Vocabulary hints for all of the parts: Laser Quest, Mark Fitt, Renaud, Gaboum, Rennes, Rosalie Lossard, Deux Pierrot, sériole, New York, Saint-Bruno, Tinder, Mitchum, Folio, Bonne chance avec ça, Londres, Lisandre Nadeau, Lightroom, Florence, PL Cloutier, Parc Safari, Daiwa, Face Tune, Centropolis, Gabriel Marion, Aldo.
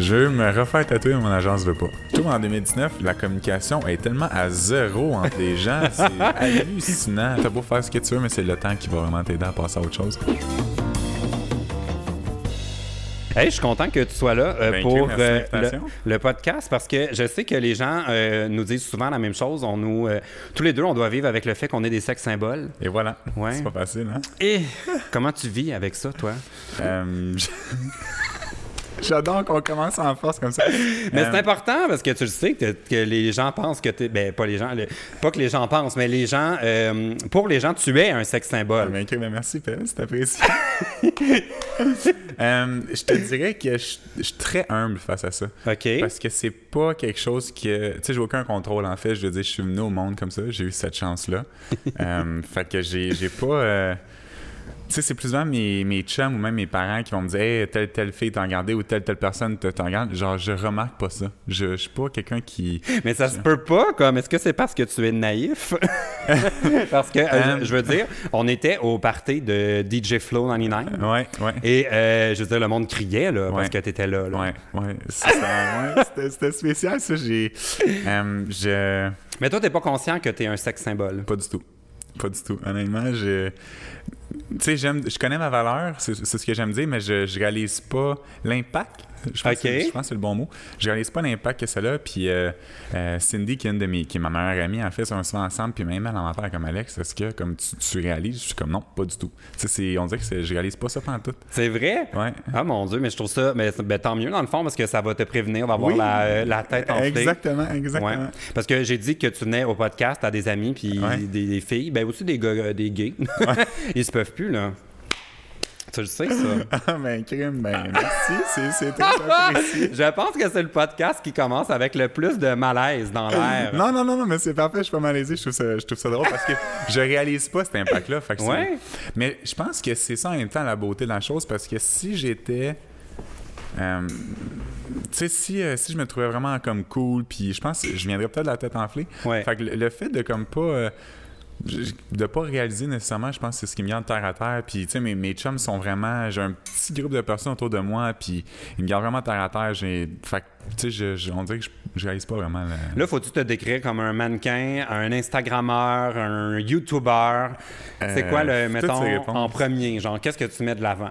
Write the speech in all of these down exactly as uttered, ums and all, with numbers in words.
Je veux me refaire tatouer, mais mon agence veut pas. Tout en deux mille dix-neuf, la communication est tellement à zéro entre les gens, c'est hallucinant. T'as beau faire ce que tu veux, mais c'est le temps qui va vraiment t'aider à passer à autre chose. Hey, je suis content que tu sois là euh, ben, pour euh, le, le podcast parce que je sais que les gens euh, nous disent souvent la même chose. On nous, euh, tous les deux, on doit vivre avec le fait qu'on est des sexes symboles. Et voilà. Ouais. C'est pas facile, hein? Et comment tu vis avec ça, toi? Euh... J'adore qu'on commence en force comme ça. Mais euh... c'est important parce que tu le sais que, que les gens pensent que t'es... Ben, pas les gens... Le... Pas que les gens pensent, mais les gens... Euh, pour les gens, tu es un sexe symbole. Ben, okay, ben merci, Pelle, c'est apprécié. euh, je te dirais que je, je suis très humble face à ça. OK. Parce que c'est pas quelque chose que... Tu sais, j'ai aucun contrôle, en fait. Je veux dire, je suis venu au monde comme ça. J'ai eu cette chance-là. euh, fait que j'ai, j'ai pas... Euh... Tu sais, c'est plus souvent mes, mes chums ou même mes parents qui vont me dire « Hey, telle, telle fille t'en regardé ou telle, telle personne t'en regarde. » Genre, je remarque pas ça. Je, je suis pas quelqu'un qui... Mais ça je... se peut pas, comme. Est-ce que c'est parce que tu es naïf? Parce que, euh, je veux dire, on était au party de D J Flow quatre-vingt-dix-neuf. Ouais, ouais. Et, euh, je veux dire, le monde criait, là, ouais. Parce que t'étais là, là. Ouais, ouais. Ça, ouais c'était, c'était spécial, ça. J'ai... Euh, je... Mais toi, t'es pas conscient que t'es un sexe symbole? Pas du tout. Pas du tout. Honnêtement, je... Tu sais, j'aime, je connais ma valeur, c'est, c'est ce que j'aime dire, mais je, je réalise pas l'impact. Je pense, okay. que, je pense que c'est le bon mot. Je réalise pas l'impact que ça a. Puis euh, euh, Cindy, qui est une de mes, qui est ma meilleure amie, en fait, on se fait ensemble. Puis même elle en parle comme Alex, est-ce que comme tu, tu réalises? Je suis comme non, pas du tout. Tu sais, on dirait que c'est, je réalise pas ça pantoute. C'est vrai? Ouais. Ah mon Dieu, mais je trouve ça. Mais ben, tant mieux dans le fond parce que ça va te prévenir d'avoir oui. la, euh, la tête enflée. Exactement, exactement. Ouais. Parce que j'ai dit que tu venais au podcast à des amis puis ouais. des, des filles, ben aussi des gars, euh, des gays. Ouais. Ils se peuvent plus là. Tu le sais, ça? Ah, ben, crime, ben, merci, c'est, c'est très apprécié. Je pense que c'est le podcast qui commence avec le plus de malaise dans l'air. Non, non, non, non, mais c'est parfait, je suis pas malaisé, je trouve ça, je trouve ça drôle parce que je réalise pas cet impact-là. Fait que ouais. c'est... Mais je pense que c'est ça en même temps la beauté de la chose parce que si j'étais... Euh, tu sais, si, euh, si je me trouvais vraiment comme cool, puis je pense que je viendrais peut-être de la tête enflée. Ouais. Fait que le, le fait de comme pas... Euh, de pas réaliser nécessairement, je pense que c'est ce qui me garde terre à terre. Puis, tu sais, mes, mes chums sont vraiment... J'ai un petit groupe de personnes autour de moi, puis ils me gardent vraiment terre à terre. J'ai... Fait que, tu sais, je, je, on dirait que je, je réalise pas vraiment... La... Là, faut-tu te décrire comme un mannequin, un Instagrammeur, un YouTuber? C'est euh, quoi, le mettons, en premier? Genre, qu'est-ce que tu mets de l'avant?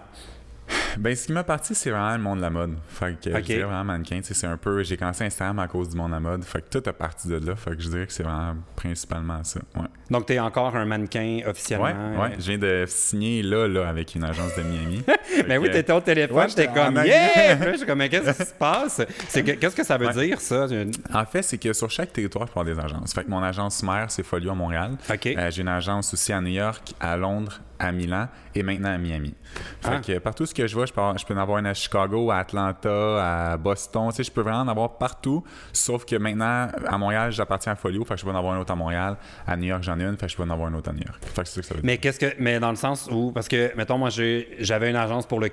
Ben, ce qui m'a parti, c'est vraiment le monde de la mode. Fait que okay. je dirais vraiment mannequin. Tu sais, c'est un peu... J'ai commencé Instagram à cause du monde de la mode. Fait que tout a parti de là. Fait que je dirais que c'est vraiment principalement ça. Ouais. Donc, t'es encore un mannequin officiellement. Ouais, ouais. Je viens de signer là, là, avec une agence de Miami. Ben oui, t'étais au téléphone. Ouais, j'étais comme « Yeah! » Je suis comme « Mais qu'est-ce qui se passe? » C'est que, qu'est-ce que ça veut ouais. dire, ça? En fait, c'est que sur chaque territoire, il faut avoir des agences. Fait que mon agence mère, c'est Folio à Montréal. Okay. Euh, j'ai une agence aussi à New York, à Londres, à Milan et maintenant à Miami. Fait ah. que partout ce que je vois, je peux, avoir, je peux en avoir une à Chicago, à Atlanta, à Boston. Tu sais, je peux vraiment en avoir partout, sauf que maintenant, à Montréal, j'appartiens à Folio, fait que je peux en avoir une autre à Montréal. À New York, j'en ai une, fait que je peux en avoir une autre à New York. Fait que c'est ça que ça veut dire. Mais qu'est-ce que... Mais dans le sens où... Parce que, mettons, moi, j'ai, j'avais une agence pour le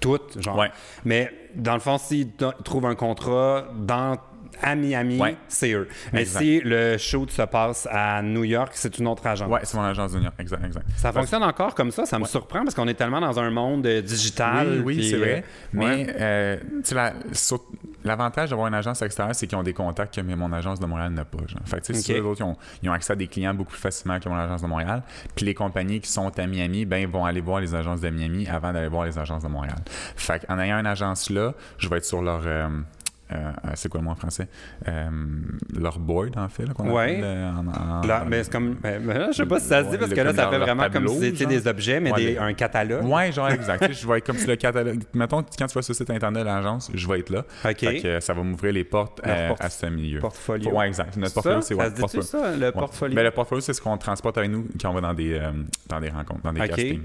tout, genre. Ouais. Mais dans le fond, s'ils trouvent un contrat dans... à Miami, ouais. c'est eux. Mais exact. Si le shoot se passe à New York, c'est une autre agence. Oui, c'est mon agence de New York. Exact, exact. Ça parce... fonctionne encore comme ça. Ça me ouais. surprend parce qu'on est tellement dans un monde digital. Oui, oui puis... c'est vrai. Mais ouais. euh, la, sur, l'avantage d'avoir une agence extérieure, c'est qu'ils ont des contacts que mais mon agence de Montréal n'a pas. Genre. Fait que tu sais, okay. si les autres, ils ont, ils ont accès à des clients beaucoup plus facilement que mon agence de Montréal. Puis les compagnies qui sont à Miami, ben vont aller voir les agences de Miami avant d'aller voir les agences de Montréal. Fait qu'en ayant une agence là, je vais être sur leur... Euh, Euh, c'est quoi le mot en français? Euh, leur board, en fait, là, qu'on ouais. appelle euh, en, en, là, mais c'est comme... Ben, ben, je sais pas si ça se dit, ouais, parce que là, ça leur, fait vraiment tableau, comme si c'était des objets, mais ouais, des, les... un catalogue. Oui, genre, exact. Je vais être comme si le catalogue... Mettons, quand tu vas sur le site Internet de l'agence, je vais être là. OK. Fait que ça va m'ouvrir les portes euh, porte... à ce milieu. Portfolio. Oui, exact. Notre portfolio, c'est... Ça, c'est ouais, ça, se ça, le ouais. portfolio? Mais le portfolio, c'est ce qu'on transporte avec nous quand on va dans des, euh, dans des rencontres, dans des okay. castings.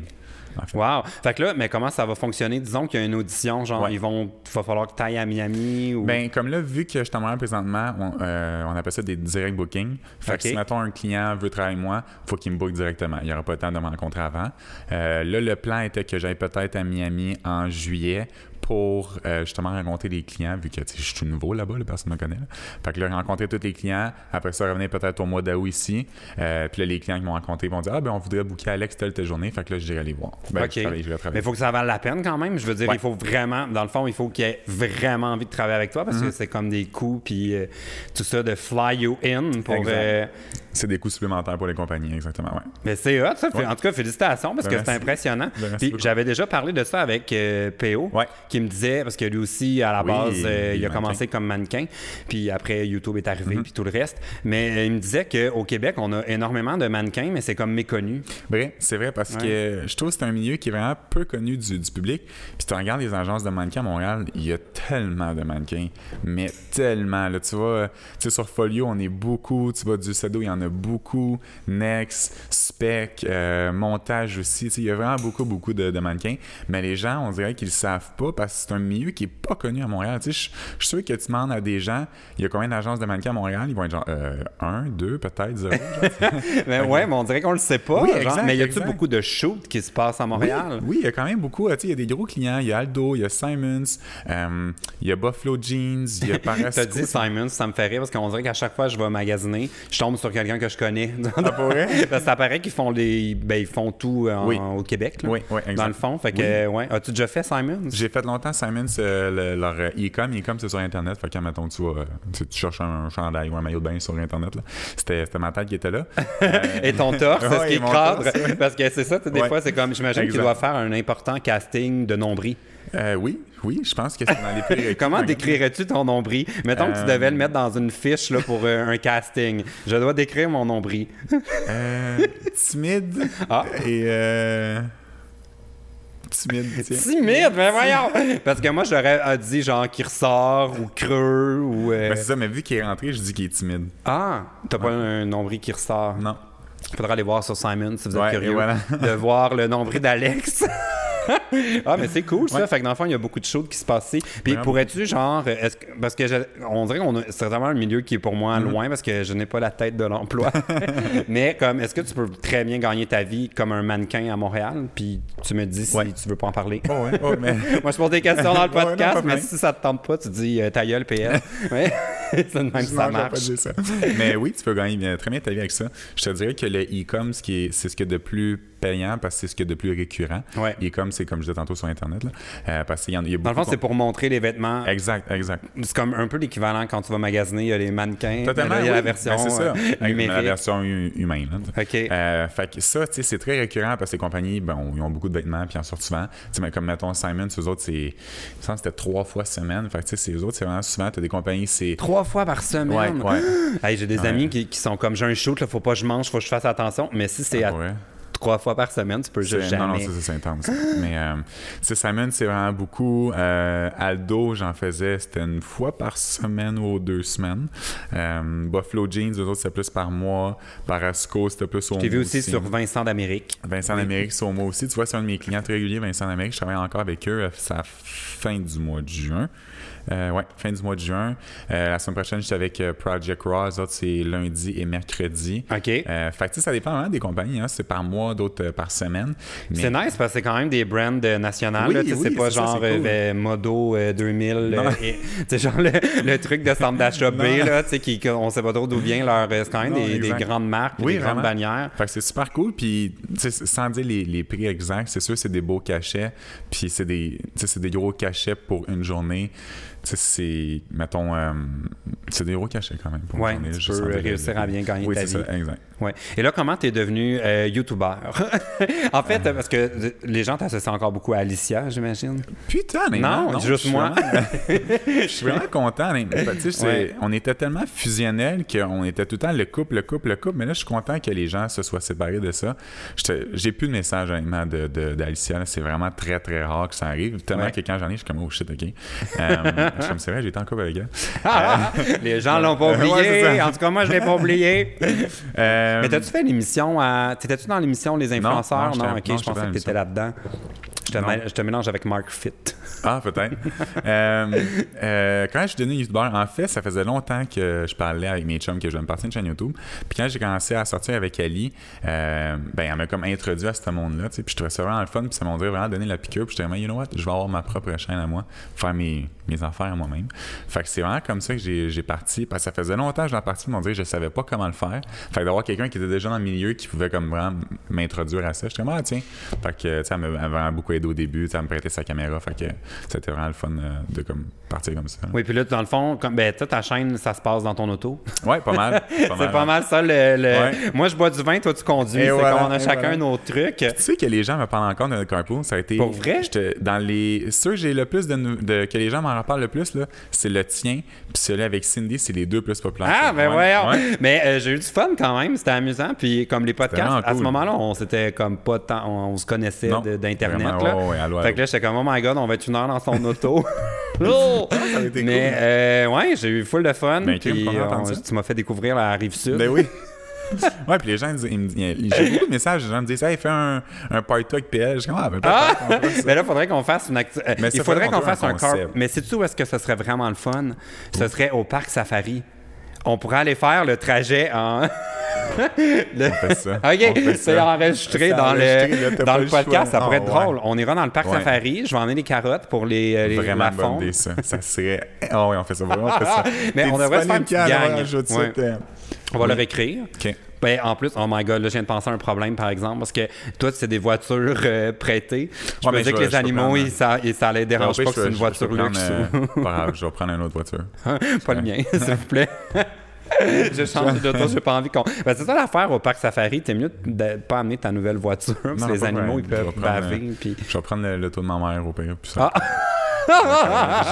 En fait. Wow! Fait que là, mais comment ça va fonctionner? Disons qu'il y a une audition, genre, ouais. ils vont, il va falloir que tu ailles à Miami ou... Bien, comme là, vu que je suis en Montréal présentement, on, euh, on appelle ça des direct bookings. Fait okay. que si, mettons, un client veut travailler avec moi, il faut qu'il me book directement. Il n'y aura pas le temps de me rencontrer avant. Euh, là, le plan était que j'aille peut-être à Miami en juillet pour euh, justement rencontrer des clients, vu que je suis tout nouveau là-bas, là, personne ne me connaît. Là. Fait que là, rencontrer tous les clients, après ça, revenir peut-être au mois d'août ici. Euh, puis là, les clients qui m'ont rencontré vont dire « Ah, ben on voudrait booker Alex telle telle journée. » Fait que là, je dirais aller voir. Ben, okay. je travaille, je vais travailler. Mais il faut que ça vaille la peine quand même. Je veux dire, ouais. il faut vraiment, dans le fond, il faut qu'il ait vraiment envie de travailler avec toi parce mm-hmm. que c'est comme des coûts, puis euh, tout ça de fly you in pour. Euh... C'est des coûts supplémentaires pour les compagnies, exactement. Ouais. Mais c'est hot, ça. Ouais. En tout cas, félicitations parce ben, que merci. C'est impressionnant. Ben, puis j'avais déjà parlé de ça avec euh, P O ouais. qui me disait, parce que lui aussi, à la oui, base, euh, il a mannequin. commencé comme mannequin, puis après, YouTube est arrivé, mm-hmm. puis tout le reste. Mais euh, il me disait qu'au Québec, on a énormément de mannequins, mais c'est comme méconnu. Vrai, c'est vrai parce ouais. que je trouve que c'est un milieu qui est vraiment peu connu du, du public. Puis tu regardes les agences de mannequins à Montréal, il y a tellement de mannequins, mais tellement. Là, tu vois, tu sais, sur Folio, on est beaucoup. Tu vois, du Sado, il y en a beaucoup. Next, Spec, euh, montage aussi. Tu sais, il y a vraiment beaucoup, beaucoup de, de mannequins. Mais les gens, on dirait qu'ils le savent pas parce que c'est un milieu qui est pas connu à Montréal. Tu sais, je suis sûr que tu demandes à des gens, il y a combien d'agences de mannequins à Montréal? Ils vont être genre euh, un, deux, peut-être, zéro. Ben ouais, mais on dirait qu'on le sait pas. Oui, exact, genre, mais il y a-tu beaucoup de shoots qui se passent à Montréal? Oui, oui, il y a quand même beaucoup. Tu sais, il y a des gros clients. Il y a Aldo, il y a Simons, euh, il y a Buffalo Jeans, il y a Parc Safari. T'as dit Simons, ça me fait rire parce qu'on dirait qu'à chaque fois que je vais magasiner, je tombe sur quelqu'un que je connais. Ah, pour vrai? Parce que ça paraît qu'ils font des, ben ils font tout en, oui. au Québec. Là, oui, oui, exact. Dans le fond, fait que oui. ouais. As-tu déjà fait Simons? J'ai fait longtemps Simons, euh, le, leur e-com, e-com c'est sur Internet. Fait que quand mettons tu, euh, tu, tu cherches un chandail ou un maillot de bain sur Internet, là. C'était, c'était ma tête qui était là. Euh... Et ton torse, c'est ouais, ce qui est cadre. Torse, ouais. Parce que c'est ça, des ouais. fois, c'est comme, j'imagine exact. Qu'il doit faire un important casting de nombril. Euh, oui, oui, je pense que c'est dans les prix. Comment décrirais-tu ton nombril? Mettons euh... que tu devais le mettre dans une fiche là, pour euh, un casting. Je dois décrire mon nombril. euh, timide ah. et... Euh... Timide, tiens. Timide, mais voyons! Parce que moi, j'aurais dit genre qu'il ressort ou creux ou... Euh... Ben c'est ça, mais vu qu'il est rentré, je dis qu'il est timide. Ah! T'as ouais. pas un nombril qui ressort? Non. Il faudra aller voir sur Simon si vous êtes ouais, curieux voilà. de voir le nombril d'Alex. Ah, mais c'est cool, ça. Ouais. Fait que dans le fond, il y a beaucoup de choses qui se passent ici. Puis vraiment. Pourrais-tu, genre, est-ce que, parce que je, on dirait qu'on a, c'est vraiment un milieu qui est pour moi loin mm-hmm. parce que je n'ai pas la tête de l'emploi. Mais comme, est-ce que tu peux très bien gagner ta vie comme un mannequin à Montréal? Puis tu me dis si ouais. tu veux pas en parler. Oh, ouais. oh, mais... Moi, je pose des questions dans le podcast, ouais, non, mais si ça te tente pas, tu dis euh, ta gueule, P S. Ouais. C'est même je ça marche. Pas dire ça. Mais oui, tu peux gagner bien, très bien ta vie avec ça. Je te dirais que le e-com, ce qui est, c'est ce qu'il y a de plus payant parce que c'est ce qu'il y a de plus récurrent. Ouais. E-com, c'est comme je disais tantôt sur Internet. Là, euh, parce qu'il y en, il y a beaucoup dans le fond, de... c'est pour montrer les vêtements. Exact, exact. C'est comme un peu l'équivalent quand tu vas magasiner, il y a les mannequins. Totalement, là, il y a oui. la version ben, c'est ça. Euh, numérique. La version humaine. Là. OK. Euh, fait que ça, tu sais, c'est très récurrent parce que les compagnies, ben, ils ont beaucoup de vêtements puis en sortent souvent. Tu sais, comme mettons Simon, eux autres, c'est... il me semble que c'était trois fois semaine. Fait que tu sais, eux autres, c'est vraiment souvent, tu as des compagnies, c'est... Trois fois par semaine? Ouais, ouais. Hey, j'ai des ouais. amis qui, qui sont comme, j'ai un shoot, là, faut pas que je mange, faut que je fasse attention. Mais si c'est... Ah, ouais. à... trois fois par semaine, tu peux juste jamais. Non, non, ça, c'est intense. Mais, euh, tu sais, Simon, c'est vraiment beaucoup. Euh, Aldo, j'en faisais, c'était une fois par semaine ou deux semaines. Euh, Buffalo Jeans, eux autres, c'était plus par mois. Parasco, c'était plus au mois. J'ai vu aussi, aussi sur Vincent d'Amérique. Vincent oui. d'Amérique, c'est au mois aussi. Tu vois, c'est un de mes clients très réguliers, Vincent d'Amérique. Je travaille encore avec eux à la fin du mois de juin. Euh, ouais, fin du mois de juin. Euh, la semaine prochaine, j'étais avec euh, Project Raw. Les autres, c'est lundi et mercredi. OK. Euh, fait que, tu sais, ça dépend vraiment des compagnies. Hein. C'est par mois, d'autres euh, par semaine. Mais... c'est nice parce que c'est quand même des brands nationales. Oui, là, oui, c'est pas c'est genre ça, c'est cool. euh, Modo euh, deux mille. C'est euh, genre le, le truc de Samba Shopee, là, tu sais, qu'on sait pas trop d'où vient leur. C'est quand même non, des, des grandes marques, oui, des vraiment. Grandes bannières. Fait que c'est super cool. Puis, sans dire les, les prix exacts, c'est sûr, c'est des beaux cachets. Puis, c'est des, c'est des gros cachets pour une journée. Tu sais, c'est, mettons, euh, c'est des gros cachets quand même. Oui, tu peux réussir à bien gagner oui, ta vie. Oui, c'est ça, exact. Ouais. Et là, comment tu es devenu euh, YouTuber? En fait, euh... parce que les gens t'associent encore beaucoup à Alicia, j'imagine. Putain, mais non, non, non juste moi. Je suis vraiment content. Mais, tu sais, ouais. on était tellement fusionnels qu'on était tout le temps le couple, le couple, le couple. Mais là, je suis content que les gens se soient séparés de ça. J'te, j'ai plus de messages, honnêtement, de, de, d'Alicia. Là. C'est vraiment très, très rare que ça arrive. Tellement ouais. que quand j'en ai, je suis comme, oh shit, OK. Euh, je me c'est vrai, j'étais en couple avec elle. Ah, euh, les gens l'ont pas oublié. Ouais, en tout cas, moi, je l'ai pas oublié. Euh, Mais t'as-tu fait l'émission à... T'étais-tu dans l'émission Les Influenceurs? Non, non, non, non, okay, non je, je pensais que t'étais là-dedans. Je te, mé- je te mélange avec Mark Fitt. Ah, peut-être. euh, euh, quand je suis devenu youtubeur, en fait, ça faisait longtemps que je parlais avec mes chums que je voulais me partir une chaîne YouTube. Puis quand j'ai commencé à sortir avec Ali, euh, ben, elle m'a comme introduit à ce monde-là. Puis je trouvais ça vraiment le fun. Puis ça m'a vraiment donné la piqûre. Puis j'étais vraiment, you know what, je vais avoir ma propre chaîne à moi, faire mes, mes affaires à moi-même. Fait que c'est vraiment comme ça que j'ai, j'ai parti. Parce que ça faisait longtemps que je l'ai parti. Puis on dirait que je savais pas comment le faire. Fait que d'avoir quelqu'un qui était déjà dans le milieu qui pouvait comme vraiment m'introduire à ça, j'étais comme, ah, tiens. Fait que, tu sais, elle m'a vraiment beaucoup aidé au début, ça me prêtait sa caméra, fait que c'était vraiment le fun de comme partir comme ça. Oui, puis là, dans le fond, comme, ben, ta chaîne, ça se passe dans ton auto. Oui, pas mal. Pas mal. C'est pas mal ça. Le, le... Ouais. Moi, je bois du vin, toi, tu conduis. Et c'est voilà, qu'on a chacun voilà. nos trucs. Puis, tu sais que les gens me parlent encore de notre carpool. Ça a été. Pour vrai? Dans les. Ceux que j'ai le plus de, de. que les gens m'en reparlent le plus, là, c'est le tien, puis celui avec Cindy, c'est les deux plus populaires. Ah, ben voyons. Ouais. Mais euh, j'ai eu du fun quand même, c'était amusant. Puis comme les podcasts, à cool. ce moment-là, on s'était comme pas tant. On, on se connaissait de, d'internet. Vraiment, là. Ouais, ouais, ouais, ouais. Fait que là, j'étais comme, oh my god, on va être une heure dans son auto. Oh! Mais cool. euh, ouais, j'ai eu full de fun. Ben, puis, on, tu m'as fait découvrir la Rive-Sud. Ben oui. Ouais, puis les gens, ils me disent, j'ai beaucoup de messages, les gens me disent, hey, fais un, un party talk P L. Je dis, ah, ben, ah! Mais là, il faudrait qu'on fasse une activité. Euh, il faudrait qu'on fasse un corps. Mais sais-tu où est-ce que ce serait vraiment le fun? Ce serait au Parc Safari. On pourrait aller faire le trajet en. Le... On fait ça. OK, fait c'est ça. enregistré c'est dans, enregistré, le... Là, dans le podcast. Choix. Ça pourrait oh, être drôle. Ouais. On ira dans le Parc ouais. Safari. Je vais emmener les carottes pour les, les vraiment la bonne idée, ça. Ça serait... Oh oui, on fait ça. Vraiment, on fait ça. Mais T'es on devrait se faire une petite gang. Ouais. Ouais. On va oui. le réécrire. OK. Ben, en plus, oh my god, là, je viens de penser à un problème, par exemple, parce que toi, c'est des voitures euh, prêtées. Je ouais, me disais que je, les animaux, ils, ça, ils, ça les dérange non, pas que c'est une je, voiture je luxe. Prendre, euh, pas grave, je vais prendre une autre voiture. Pas le mien, s'il vous plaît. J'ai changé d'auto, j'ai pas envie qu'on... Ben, c'est ça l'affaire au Parc Safari, t'es mieux de pas amener ta nouvelle voiture, non, parce que les animaux, ils peuvent baver. Euh, puis... Je vais prendre le, l'auto de ma mère au pire, puis ça... Ah.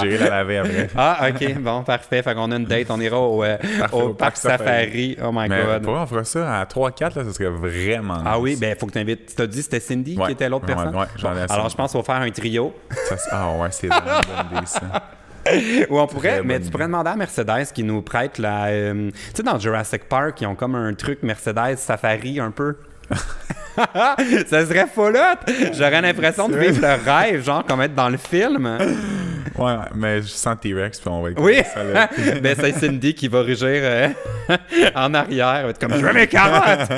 J'irai la laver après. Ah, OK. Bon, parfait. Fait qu'on a une date. On ira au, euh, au, au Parc, Parc Safari. Safari. Oh my Mais God. Pour on fera ça à trois quatre, là, ça serait vraiment... Ah nice. Oui, ben faut que tu invites... Tu t'as dit c'était Cindy ouais. qui était l'autre ouais, personne? Ouais, j'en ai Alors, je pense qu'on va faire un trio. Ça, ah ouais, c'est vraiment une bonne idée, ça. Ou on pourrait, mais tu pourrais demander à Mercedes qui nous prête la... Euh, tu sais, dans Jurassic Park, ils ont comme un truc Mercedes Safari un peu. Ça serait folotte! J'aurais l'impression de vivre le rêve, genre comme être dans le film. Ouais, mais je sens T-Rex, puis on va être oui. ça. Oui! Ben, c'est Cindy qui va rugir euh, en arrière. Elle va être comme « Je veux mes carottes! »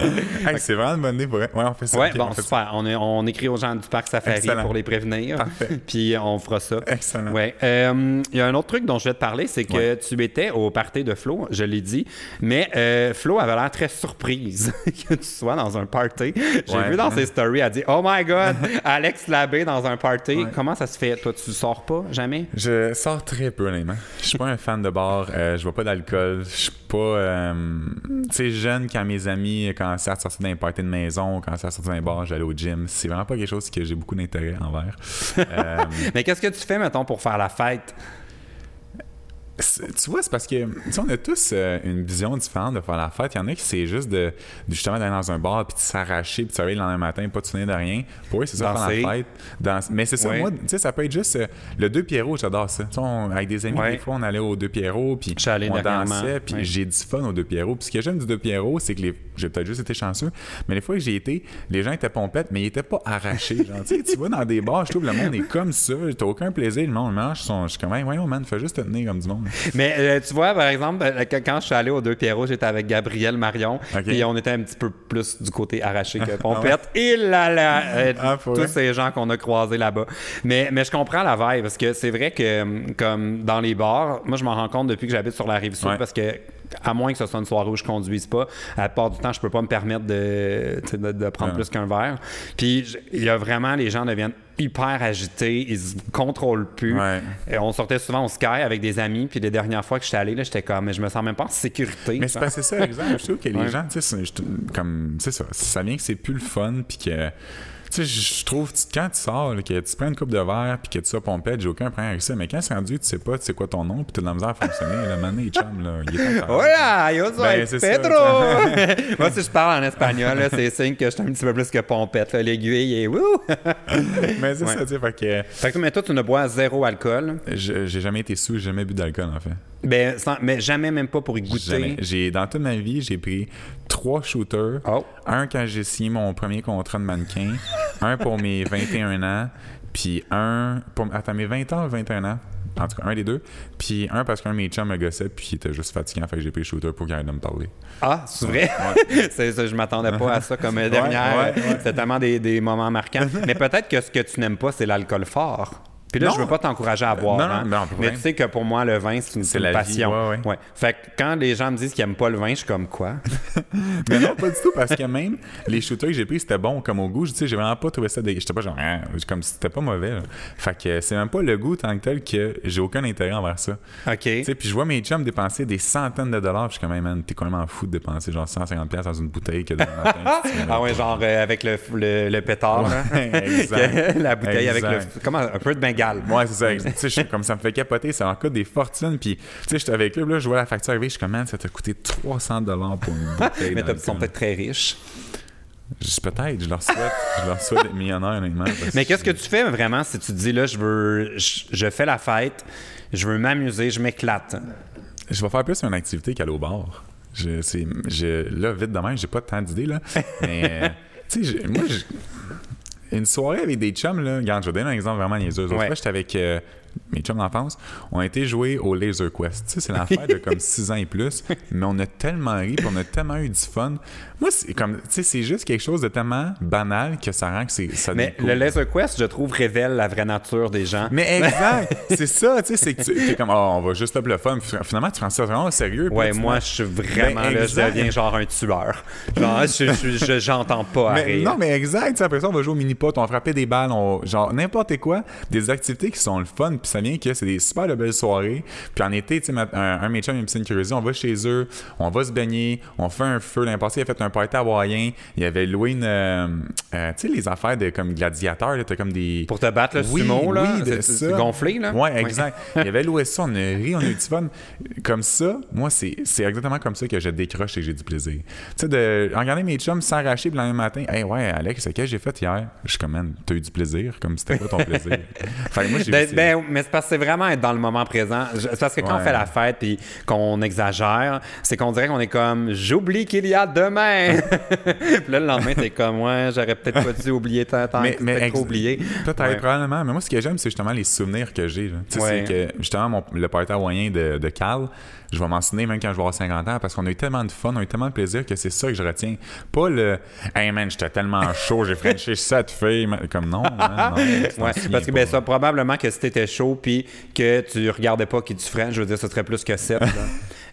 Hey, c'est vraiment une bonne idée pour ouais, on fait ça. Ouais, okay, bon, on super. On, est, on écrit aux gens du Parc Safari Excellent. Pour les prévenir. Parfait. Puis on fera ça. Excellent. Ouais. Euh, y a un autre truc dont je vais te parler, c'est que ouais. tu étais au party de Flo, je l'ai dit, mais euh, Flo avait l'air très surprise que tu sois dans un party. J'ai ouais. vu dans ses stories, elle dit « Oh my God! Alex Labbé dans un party! Ouais. » Comment ça se fait? Toi, tu sors pas jamais? Je sors très peu, honnêtement. Je suis pas un fan de bar. Euh, je bois pas d'alcool. Je suis pas... Euh, tu sais, jeune quand mes amis... Quand ça sortait d'un party de maison, quand ça sortait d'un bar, j'allais au gym. C'est vraiment pas quelque chose que j'ai beaucoup d'intérêt envers. euh... Mais qu'est-ce que tu fais, mettons, pour faire la fête? C'est, tu vois, c'est parce que on a tous euh, une vision différente de faire la fête. Il y en a qui c'est juste de, de justement d'aller dans un bar puis de s'arracher puis de se réveiller le lendemain matin, pas de souvenir de rien. Pour eux, c'est ça Danser. Faire la fête. Dans, mais c'est ça, ouais. moi, tu sais, ça peut être juste euh, le Deux Pierrot, j'adore ça. On, avec des amis, ouais. des fois, on allait au Deux Pierrot puis on dansait puis ouais. j'ai du fun au Deux Pierrot. Puis ce que j'aime du Deux Pierrot, c'est que les, j'ai peut-être juste été chanceux, mais les fois que j'y étais, les gens étaient pompettes, mais ils étaient pas arrachés. Genre, tu vois, dans des bars, je trouve le monde est comme ça. T'as aucun plaisir, le monde mange. Je suis comme, hey, voyons, man, fais juste te tenir comme du monde. Mais euh, tu vois, par exemple, quand je suis allé aux Deux Pierrot, j'étais avec Gabriel Marion, okay. et on était un petit peu plus du côté arraché que pompette. Et là, là, euh, ah, tous vrai. Ces gens qu'on a croisés là-bas. Mais, mais je comprends la vibe, parce que c'est vrai que, comme dans les bars, moi, je m'en rends compte depuis que j'habite sur la Rive-Sud, ouais. parce que à moins que ce soit une soirée où je conduise pas, à la part du temps, je peux pas me permettre de, de, de prendre ouais. plus qu'un verre. Puis il y a vraiment, les gens deviennent hyper agités, ils se contrôlent plus. Ouais. Et on sortait souvent au Sky avec des amis, puis les dernières fois que j'étais allé, là, j'étais comme, mais je me sens même pas en sécurité. Mais ça. C'est passé ça, exemple. Je trouve que les ouais. gens, tu sais, comme, c'est ça, ça vient que c'est plus le fun, puis que... Tu sais, je trouve, quand tu sors, là, que tu prends une coupe de verre puis que tu sois pompette, j'ai aucun problème avec ça. Mais quand c'est rendu, tu sais pas, tu sais quoi ton nom puis t'as de la misère à fonctionner. La mané, il chum, là. Il est Hola, yo soy ben, Pedro! Moi, si je parle en espagnol, là, c'est signe que je suis un petit peu plus que pompette. Là, l'aiguille est wouh! Mais c'est ouais. ça, tu sais, fait que. Fait que, mais toi, tu ne bois zéro alcool. Je, j'ai jamais été sous, j'ai jamais bu d'alcool, en fait. Ben, sans, mais jamais, même pas pour y goûter. Jamais. J'ai, dans toute ma vie, j'ai pris trois shooters. Oh. Un quand j'ai signé mon premier contrat de mannequin, un pour mes vingt et un ans, puis un pour attends, mes vingt ans ou vingt et un ans. En tout cas, un des deux. Puis un parce qu'un de mes chums me gossait, puis il était juste fatiguant, fait que j'ai pris le shooter pour qu'il arrête de me parler. Ah, c'est vrai? Ouais. c'est ça, je m'attendais pas à ça comme dernière. Ouais, ouais, ouais. C'est tellement des, des moments marquants. Mais peut-être que ce que tu n'aimes pas, c'est l'alcool fort. Puis là, non. je veux pas t'encourager à boire. Non, non, hein? non, mais rien. Tu sais que pour moi, le vin, c'est une, c'est une la passion. Vie, ouais, ouais. Ouais. Fait que quand les gens me disent qu'ils aiment pas le vin, je suis comme quoi? Mais non, pas du tout, parce que même les shooters que j'ai pris, c'était bon comme au goût. Tu sais, j'ai vraiment pas trouvé ça dégueu. J'étais pas genre, hein, comme si c'était pas mauvais. Là. Fait que c'est même pas le goût tant que tel que j'ai aucun intérêt envers ça. OK. Tu sais, puis je vois mes chums dépenser des centaines de dollars. Puis je suis comme, hey, man, t'es quand même en fou de dépenser genre cent cinquante dollars dans une bouteille que dans le matin. Ah ouais, genre euh, avec le, le, le pétard. Ouais, hein? Exact. La bouteille exact. avec le. Comment, un peu de bain. Moi, ouais, c'est ça. Tu sais, comme ça me fait capoter, ça en coûte des fortunes. Puis, tu sais, j'étais avec eux, là, je vois la facture arriver, je suis comme, man, ça t'a coûté trois cents dollars pour une bouteille. Mais ils sont peut-être très riches. Je, peut-être, je leur souhaite, je leur souhaite d'être millionnaire, honnêtement. Mais qu'est-ce que, que tu fais vraiment si tu te dis, là, je veux, je, je fais la fête, je veux m'amuser, je m'éclate? Je vais faire plus une activité qu'aller au bar. Je, c'est, je, là, vite demain, j'ai pas tant d'idées, là. Mais, tu sais, moi, je. Une soirée avec des chums, là, regarde, je vais donner un exemple vraiment niaiseux. L'autre ouais. fois, j'étais avec euh, mes chums d'enfance, on a été jouer au Laser Quest. Tu sais, c'est l'affaire de comme six ans et plus, mais on a tellement ri, on a tellement eu du fun. Moi, c'est comme, tu sais, c'est juste quelque chose de tellement banal que ça rend que c'est, ça Mais découvre. Le Laser Quest, je trouve, révèle la vraie nature des gens. Mais exact! C'est ça, tu sais, c'est que tu es comme, oh, on va juste up le fun. Finalement, tu prends ça vraiment au sérieux. Ouais, moi, moi, je suis vraiment ben, là, exact. Je deviens genre un tueur. Genre, je, je, je, j'entends pas à mais, rire. Non, mais exact, après ça, on va jouer au mini on frappait des balles, on, genre n'importe quoi, des activités qui sont le fun, puis ça vient que c'est des super de belles soirées. Puis en été, tu sais, un, un méchant, une piscine curieuse, on va chez eux, on va se baigner, on fait un feu. L'année passée, il a fait un party hawaïen, il avait loué une, euh, euh, tu sais, les affaires de comme gladiateurs, là, t'as comme des pour te battre le oui, sumo là, oui, de c'est, c'est gonflé là. Ouais, exact. Il avait loué ça, on a ri, on a eu du fun. Comme ça, moi c'est, c'est exactement comme ça que je décroche et que j'ai du plaisir. Tu sais, de regarder mes chums s'arracher le lendemain matin, hey ouais, Alex, c'est ce que j'ai fait hier. Je suis comme, man, t'as eu du plaisir, comme c'était quoi ton plaisir? Fait que moi, j'ai ben, ben, mais c'est parce que c'est vraiment être dans le moment présent. C'est parce que quand ouais. on fait la fête puis qu'on exagère, c'est qu'on dirait qu'on est comme, j'oublie qu'il y a demain! Puis là, le lendemain, t'es comme, ouais, j'aurais peut-être pas dû oublier tant, tant mais, que mais ex- trop oublié. Peut-être, ouais. probablement. Mais moi, ce que j'aime, c'est justement les souvenirs que j'ai. Tu sais, ouais. c'est que justement, mon, le party hawaïen de, de Cal, je vais m'en souvenir même quand je vais avoir cinquante ans parce qu'on a eu tellement de fun, on a eu tellement de plaisir que c'est ça que je retiens. Pas le « Hey man, j'étais tellement chaud, j'ai frenché sept filles. » Comme non, man, non ouais, parce que ben, ça, probablement que si t'étais chaud puis que tu regardais pas qui tu frenches, je veux dire, ça serait plus que sept.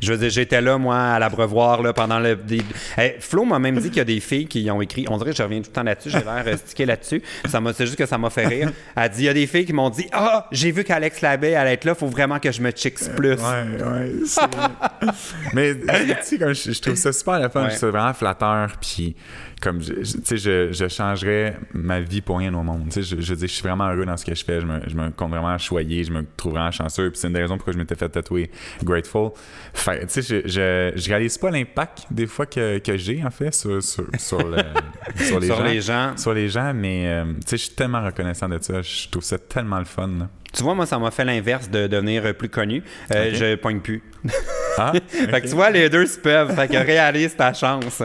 Je veux dire, j'étais là, moi, à l'abreuvoir là, pendant le... Des... Hey, Flo m'a même dit qu'il y a des filles qui ont écrit... On dirait que je reviens tout le temps là-dessus, j'ai l'air euh, stické là-dessus. Ça m'a... C'est juste que ça m'a fait rire. Elle dit, il y a des filles qui m'ont dit « Ah, oh, j'ai vu qu'Alex Labbé allait être là, faut vraiment que je me chixe plus. Euh, » Ouais, ouais, c'est... Mais tu sais, comme je, je trouve ça super le fun, ouais. c'est vraiment flatteur, puis comme tu sais, je, je changerais ma vie pour rien au monde. Tu sais, je, je dis, je suis vraiment heureux dans ce que je fais, je me, je me compte vraiment choyé, je me trouve vraiment chanceux, puis c'est une des raisons pourquoi je m'étais fait tatouer Grateful. Fait, tu sais, je, je, je réalise pas l'impact des fois que, que j'ai en fait sur, sur, sur, le, sur, les, sur gens, les gens, sur les gens, mais euh, tu sais, je suis tellement reconnaissant de ça, je trouve ça tellement le fun. Là. Tu vois, moi, ça m'a fait l'inverse de devenir plus connu. Euh, okay. Je pogne plus. Ah, okay. Fait que tu vois, les deux se peuvent. Fait que réalise ta chance.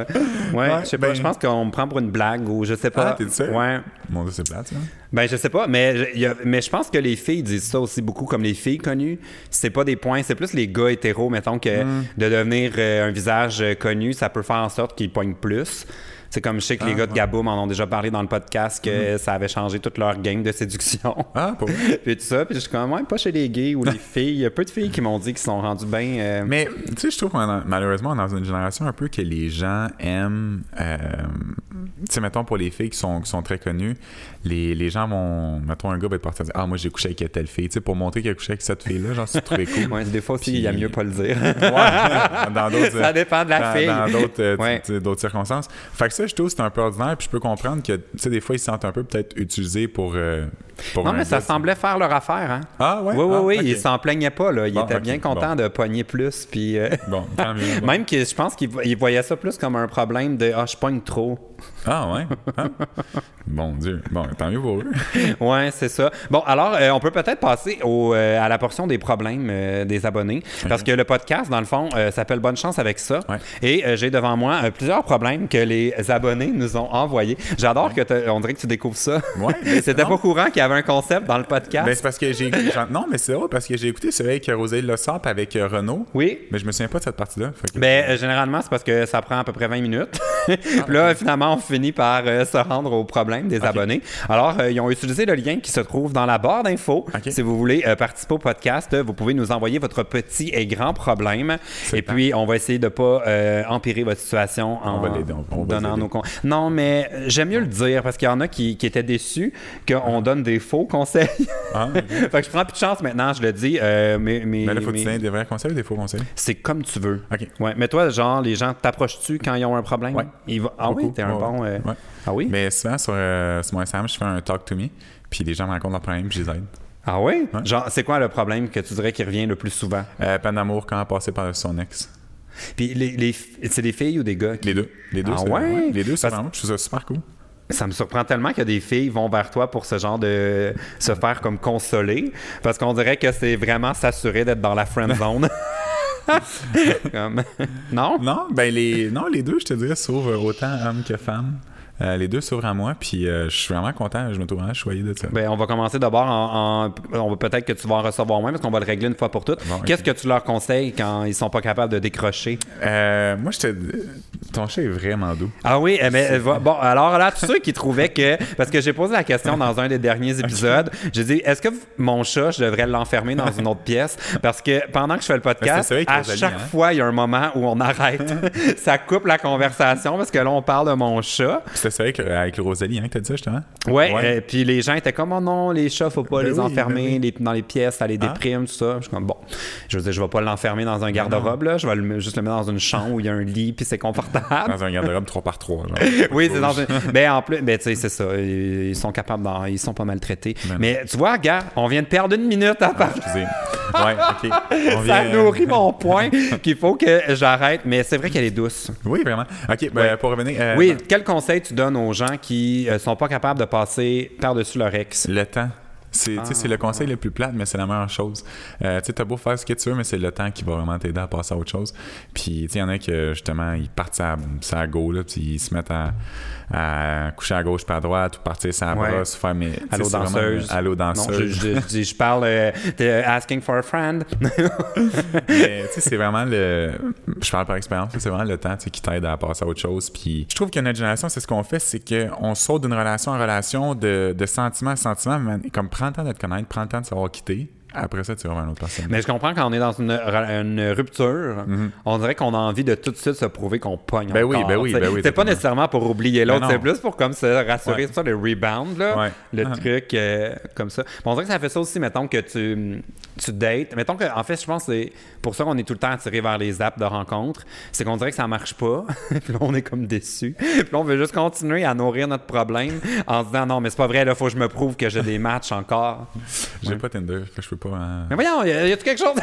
Ouais, ouais je sais ben... pas. Je pense qu'on me prend pour une blague ou je sais pas. Ah, t'es sûr? Ouais. Mon Dieu, c'est plate, ça. Ben, je sais pas. Mais je, a, mais je pense que les filles disent ça aussi beaucoup comme les filles connues. C'est pas des points. C'est plus les gars hétéros, mettons, que mm. de devenir euh, un visage connu, ça peut faire en sorte qu'ils pognent plus. C'est comme je sais que ah, les gars de Gaboum ouais. en ont déjà parlé dans le podcast que mm-hmm. ça avait changé toute leur game de séduction. Ah, pour vrai? Puis tout ça. Puis je suis comme, ouais, pas chez les gays ou les filles. Il y a peu de filles qui m'ont dit qu'ils sont rendus bien. Euh... Mais tu sais, je trouve qu'on a, malheureusement, on est dans une génération un peu que les gens aiment. Euh, tu sais, mettons, pour les filles qui sont, qui sont très connues, les, les gens vont. Mettons, un gars va être parti dire, ah, moi, j'ai couché avec telle fille. Tu sais, pour montrer qu'il a couché avec cette fille-là, genre, c'est trouvé cool. Ouais, des fois aussi, il y a mieux pas le dire. Ouais, dans d'autres. Ça dépend de la dans, fille. Dans d'autres, euh, ouais. d'autres circonstances. Fait que ça, je trouve que c'est un peu ordinaire, puis je peux comprendre que, tu sais, des fois, ils se sentent un peu peut-être utilisés pour... Euh, pour non, mais ça semblait faire leur affaire, hein? Ah, ouais? Oui, oui, ah, oui, okay. Ils s'en plaignaient pas, là. Ils bon, étaient okay. bien contents bon. de pogner plus, puis... Euh... Bon, tant mieux. Bon. Même que je pense qu'ils voyaient ça plus comme un problème de « Ah, je pogne trop ». Ah ouais? Ah. Bon Dieu. Bon, tant mieux pour eux. Ouais, c'est ça. Bon, alors, euh, on peut peut-être passer au, euh, à la portion des problèmes euh, des abonnés, parce que le podcast, dans le fond, euh, s'appelle « Bonne chance avec ça ouais. ». Et euh, j'ai devant moi euh, plusieurs problèmes que les abonnés nous ont envoyés. J'adore ouais. que on dirait que tu découvres ça. Ouais. C'était non. pas courant qu'il y avait un concept dans le podcast. Ben, c'est parce que j'ai... Non, mais c'est vrai, parce que j'ai écouté celui avec Rosalie Lossard avec euh, Renaud. Oui. Mais je me souviens pas de cette partie-là. Que... Ben, euh, généralement, c'est parce que ça prend à peu près vingt minutes. Puis ah, là, okay. finalement, on finit par euh, se rendre aux problèmes des okay. abonnés. Alors, euh, ils ont utilisé le lien qui se trouve dans la barre d'infos. Okay. Si vous voulez euh, participer au podcast, vous pouvez nous envoyer votre petit et grand problème. C'est et temps. Puis, on va essayer de ne pas euh, empirer votre situation on en va on, on donnant va nos conseils. Non, mais j'aime mieux le dire parce qu'il y en a qui, qui étaient déçus qu'on ah. donne des faux conseils. Ah, okay. Fait que je prends plus de chance maintenant, je le dis. Euh, mais, mais, mais là, il faut mais... que tu aies des vrais conseils ou des faux conseils? C'est comme tu veux. OK. Ouais. Mais toi, genre, les gens t'approches-tu quand ils ont un problème? Ouais. Ils va... Ah beaucoup. Oui, t'es un ouais. bon... Euh... Ouais. Ah oui? Mais souvent, sur, euh, sur mon Instagram, je fais un « talk to me », puis les gens me racontent leur problème, puis je les aide. Ah oui? Ouais. Genre, c'est quoi le problème que tu dirais qui revient le plus souvent? Euh, peine d'amour quand passer par son ex. Puis les, les, c'est des filles ou des gars? Qui... Les deux. Les deux, ah c'est, ouais? Ouais. Les deux, c'est vraiment... Parce... Je trouve ça super cool. Ça me surprend tellement que des filles vont vers toi pour ce genre de se faire comme consoler, parce qu'on dirait que c'est vraiment s'assurer d'être dans la friend zone. Comme... Non? Non, ben les, non, les deux, je te dirais, s'ouvrent autant hommes que femmes. Euh, les deux s'ouvrent à moi, puis euh, je suis vraiment content. Je me trouve vraiment choyé de ça. Ben, on va commencer d'abord en, en... On va peut-être que tu vas en recevoir moins, parce qu'on va le régler une fois pour toutes. Bon, okay. Qu'est-ce que tu leur conseilles quand ils sont pas capables de décrocher? Euh, moi, je te... Ton chat est vraiment doux. Ah oui, euh, mais va... bon, alors là, tous ceux qui trouvaient que... Parce que j'ai posé la question dans un des derniers épisodes. Okay. J'ai dit, est-ce que mon chat, je devrais l'enfermer dans une autre pièce? Parce que pendant que je fais le podcast, à Rosalie, chaque hein? fois, il y a un moment où on arrête. Ça coupe la conversation, parce que là, on parle de mon chat. C'est avec, avec Rosalie, hein, que t'as dit ça, justement? Ouais, ouais. Euh, puis les gens étaient comme, oh non, les chats, faut pas ben les oui, enfermer ben oui. les, dans les pièces, ça les déprime, ah. tout ça. Je suis comme, bon, je veux dire, je vais pas l'enfermer dans un garde-robe, là. Je vais le, juste le mettre dans une chambre où il y a un lit, puis c'est confortable. Dans un garde-robe trois par trois. Genre. Oui, c'est dans une. Ben, en plus, ben, tu sais, c'est ça. Ils sont capables d'en. Ils sont pas maltraités. Ben mais tu vois, gars, on vient de perdre une minute à parler. Ah, ouais, ok. On ça vient... nourrit mon point qu'il faut que j'arrête, mais c'est vrai qu'elle est douce. Oui, vraiment. Ok, ben, ouais. pour revenir. Euh, oui, quel conseil tu donnes aux gens qui ne euh, sont pas capables de passer par-dessus leur ex? Le temps. C'est, ah, c'est le conseil ouais. le plus plate, mais c'est la meilleure chose. Euh, tu as beau faire ce que tu veux, mais c'est le temps qui va vraiment t'aider à passer à autre chose. Puis il y en a qui, justement, ils partent ça à go, là, puis ils se mettent à, à coucher à gauche, pas à droite, ou partir ça à ouais. brosse, faire mes. Allô danseuse. Vraiment, allô danseuse. Non, je, je, je, je parle euh, de asking for a friend. Mais tu sais, c'est vraiment le. Je parle par expérience, c'est vraiment le temps qui t'aide à passer à autre chose. Puis je trouve que notre génération, c'est ce qu'on fait, c'est qu'on saute d'une relation en relation, de, de sentiment à sentiment, comme prendre. Prends le temps de te connaître, prends le temps de savoir quitter. Après ça, tu vas vers une autre personne. Mais je comprends quand on est dans une, une rupture, mm-hmm. on dirait qu'on a envie de tout de suite se prouver qu'on pogne ben encore. Oui, ben oui, ben oui, c'est, c'est pas bien. Nécessairement pour oublier l'autre, c'est plus pour comme se rassurer. Ouais. C'est ça, le rebound, là, ouais. le ah. truc euh, comme ça. Bon, on dirait que ça fait ça aussi, mettons que tu, tu dates. Mettons que, en fait, je pense que c'est pour ça qu'on est tout le temps attiré vers les apps de rencontre. C'est qu'on dirait que ça marche pas. Puis là, on est comme déçus. Puis là, on veut juste continuer à nourrir notre problème en se disant non, mais c'est pas vrai, là, faut que je me prouve que j'ai des matchs encore. J'ai ouais. pas Tinder, je peux pas, hein. Mais voyons, y a-tu quelque chose?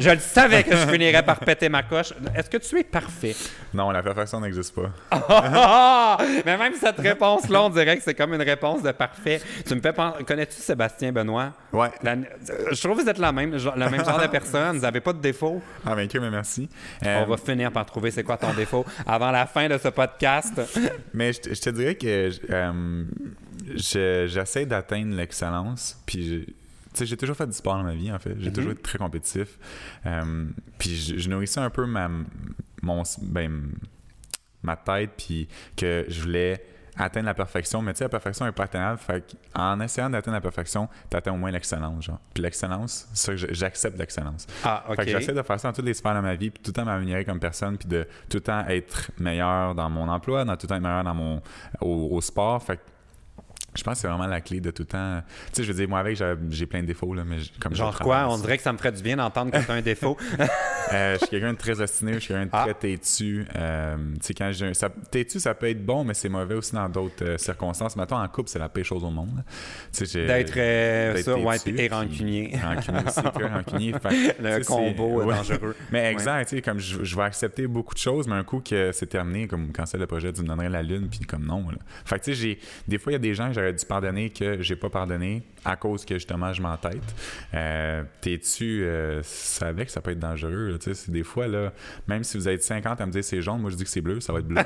Je le savais que je finirais par péter ma coche. Est-ce que tu es parfait? Non, la perfection n'existe pas. Mais même cette réponse-là, on dirait que c'est comme une réponse de parfait. Tu me fais penser... Connais-tu Sébastien Benoît? Ouais. La... Je trouve que vous êtes la même, la même genre de personne. Vous n'avez pas de défaut. Ah, bien que, mais merci. Euh... On va finir par trouver c'est quoi ton défaut avant la fin de ce podcast. Mais je, je te dirais que euh, je, j'essaie d'atteindre l'excellence, puis je... T'sais, j'ai toujours fait du sport dans ma vie, en fait. J'ai mm-hmm. toujours été très compétitif. Euh, puis je, je nourrissais un peu ma, mon, ben, ma tête, puis que je voulais atteindre la perfection. Mais tu sais, la perfection n'est pas atteignable. Fait qu'en essayant d'atteindre la perfection, tu atteins au moins l'excellence, genre. Puis l'excellence, c'est ça que j'accepte l'excellence. Ah, OK. Fait que j'essaie de faire ça dans toutes les sphères de ma vie, puis tout le temps m'améliorer comme personne, puis de tout le temps être meilleur dans mon emploi, dans tout le temps être meilleur dans mon, au, au sport. Fait que je pense que c'est vraiment la clé de tout le temps. Tu sais, je veux dire, moi, avec, j'ai plein de défauts, là, mais comme genre quoi? On dirait que ça me ferait du bien d'entendre que tu as un défaut. Euh, je suis quelqu'un de très ostiné, je suis quelqu'un de ah. très têtu. Euh, quand j'ai, ça, têtu, ça peut être bon, mais c'est mauvais aussi dans d'autres euh, circonstances. Maintenant, en couple, c'est la pire chose au monde. J'ai, d'être, euh, d'être ça, têtu, ouais, t'es rancunier. Puis, rancunier aussi, très rancunier. Fait, le combo est ouais. dangereux. Mais exact, ouais. comme je, je vais accepter beaucoup de choses, mais un coup que c'est terminé, comme quand c'est le projet du me donnerais la lune, puis comme non. Là. Fait que tu sais, j'ai des fois, il y a des gens que j'aurais dû pardonner que j'ai pas pardonné à cause que justement, je m'entête. Euh, têtu, euh, savais que ça peut être dangereux. Là, c'est des fois, là, même si vous êtes cinquante à me dire c'est jaune, moi je dis que c'est bleu, ça va être bleu.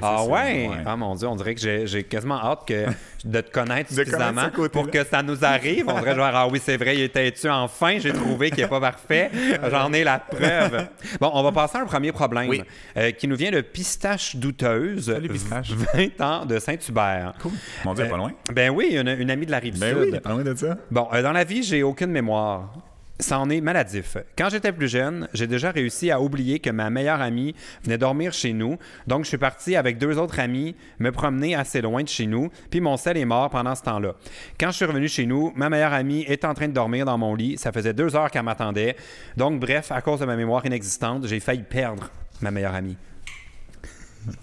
Ah ouais. ouais! Ah mon Dieu, on dirait que j'ai, j'ai quasiment hâte que, de te connaître suffisamment pour que ça nous arrive. On dirait genre, ah oui, c'est vrai, il est têtu, enfin, j'ai trouvé qu'il n'est pas parfait. J'en ai la preuve. Bon, on va passer à un premier problème oui. euh, qui nous vient de Pistache Douteuse. Salut, Pistache. vingt ans de Saint-Hubert. Cool. Mon Dieu, euh, pas loin. Ben oui, une, une amie de la Rive-Sud. Ben oui, pas loin de ça. Bon, euh, dans la vie, j'ai aucune mémoire. Ça en est maladif. Quand j'étais plus jeune, j'ai déjà réussi à oublier que ma meilleure amie venait dormir chez nous. Donc, je suis parti avec deux autres amis me promener assez loin de chez nous. Puis, mon sel est mort pendant ce temps-là. Quand je suis revenu chez nous, ma meilleure amie est en train de dormir dans mon lit. Ça faisait deux heures qu'elle m'attendait. Donc, bref, à cause de ma mémoire inexistante, j'ai failli perdre ma meilleure amie.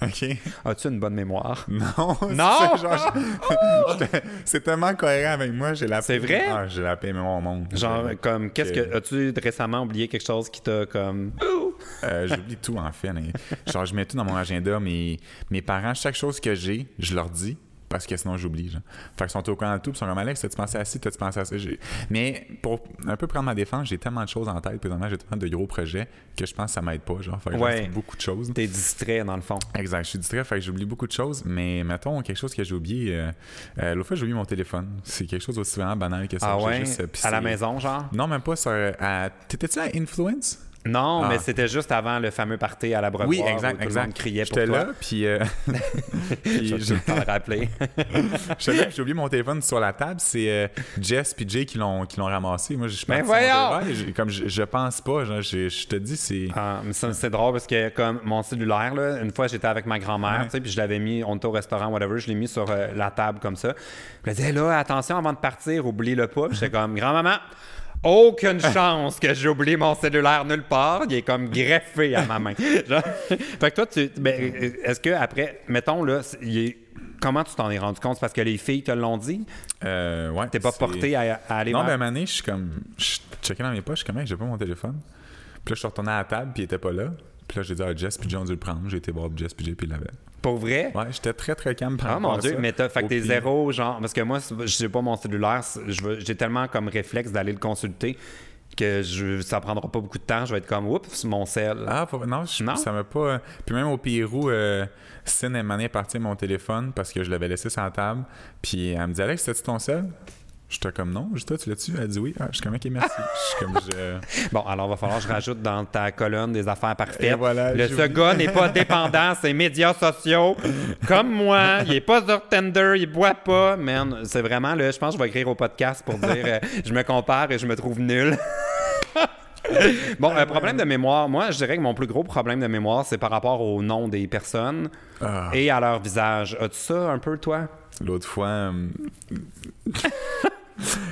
OK. As-tu une bonne mémoire? Non! Non! Genre, je, je, c'est tellement cohérent avec moi, j'ai la c'est paix. C'est vrai? Ah, j'ai la paix mémoire au monde. Genre, j'ai... comme, qu'est-ce okay. que. As-tu récemment oublié quelque chose qui t'a comme. euh, j'oublie tout, en fait. Mais, genre, je mets tout dans mon agenda. Mes, mes parents, chaque chose que j'ai, je leur dis. Parce que sinon, j'oublie. Genre. Fait qu'ils sont au courant de tout. Ils sont comme Alex, t'as-tu pensé à ci, t'as-tu pensé à ça? J'ai... Mais pour un peu prendre ma défense, j'ai tellement de choses en tête. Présentement, j'ai tellement de gros projets que je pense que ça m'aide pas. Genre, fait que ouais. j'ai beaucoup de choses. T'es distrait, dans le fond. Exact. Je suis distrait. Fait que j'oublie beaucoup de choses. Mais mettons, quelque chose que j'ai oublié. Euh, euh, l'autre fois, j'ai oublié mon téléphone. C'est quelque chose aussi vraiment banal que ça. Ah ouais? Juste, à la maison, genre? Non, même pas. Sur, à... T'étais-tu à Influence? Non, ah. mais c'était juste avant le fameux party à la brevoire oui, exact, où tout exact. le monde criait pour j'étais toi. J'étais là, puis... Euh... puis je vais t'en rappeler. J'étais là, j'ai oublié mon téléphone sur la table. C'est euh, Jess puis Jay qui l'ont, qui l'ont ramassé. Moi, je suis parti sur mon téléphone. Et je, comme je, je pense pas, genre, je, je te dis, c'est... Ah, mais ça, c'est drôle parce que comme mon cellulaire, là, une fois, j'étais avec ma grand-mère, ouais. tu sais, puis je l'avais mis, on était au restaurant, whatever, je l'ai mis sur euh, la table comme ça. Je me disais, là, attention, avant de partir, oublie-le pas. Puis j'étais comme, grand-maman... Aucune chance que j'ai oublié mon cellulaire nulle part. Il est comme greffé à ma main. Genre... Fait que toi, tu... Ben, est-ce que après, mettons, là, est... comment tu t'en es rendu compte? C'est parce que les filles te l'ont dit? Euh, ouais. T'es pas c'est... porté à, à aller non, vers... Non, ben, à un moment donné, je suis comme... Je checkais dans mes poches, je suis comme, hey, j'ai pas mon téléphone. Puis là, je suis retourné à la table, puis il était pas là. Puis là, j'ai dit à ah, Jess, puis Jay, on a dû le prendre. J'ai été voir Jess, puis Jay, puis il l'avait. Pour vrai? Ouais, j'étais très, très calme par rapport à ça. Ah mon Dieu, mais t'as, fait que t'es zéro, genre, parce que moi, je n'ai pas mon cellulaire, je, j'ai tellement comme réflexe d'aller le consulter que je, ça prendra pas beaucoup de temps. Je vais être comme, oups, mon sel. Ah, pour, non, je, non, ça m'a pas... Puis même au Pérou, euh, Cine, elle m'en est partie mon téléphone parce que je l'avais laissé sur la table. Puis elle me dit, Alex, t'as-tu ton sel? J'étais comme non, toi tu l'as-tu? Elle dit oui. Ah, je suis comme ok, merci. Je suis comme je... Bon, alors il va falloir que je rajoute dans ta colonne des affaires parfaites. Voilà, le ce gars n'est pas dépendant, c'est médias sociaux. Comme moi, il n'est pas sur Tinder, il boit pas. Man, c'est vraiment le. Je pense que je vais écrire au podcast pour dire euh, je me compare et je me trouve nul. Bon, un euh, problème de mémoire. Moi, je dirais que mon plus gros problème de mémoire, c'est par rapport au nom des personnes ah. et à leur visage. As-tu ça un peu, toi? L'autre fois, euh...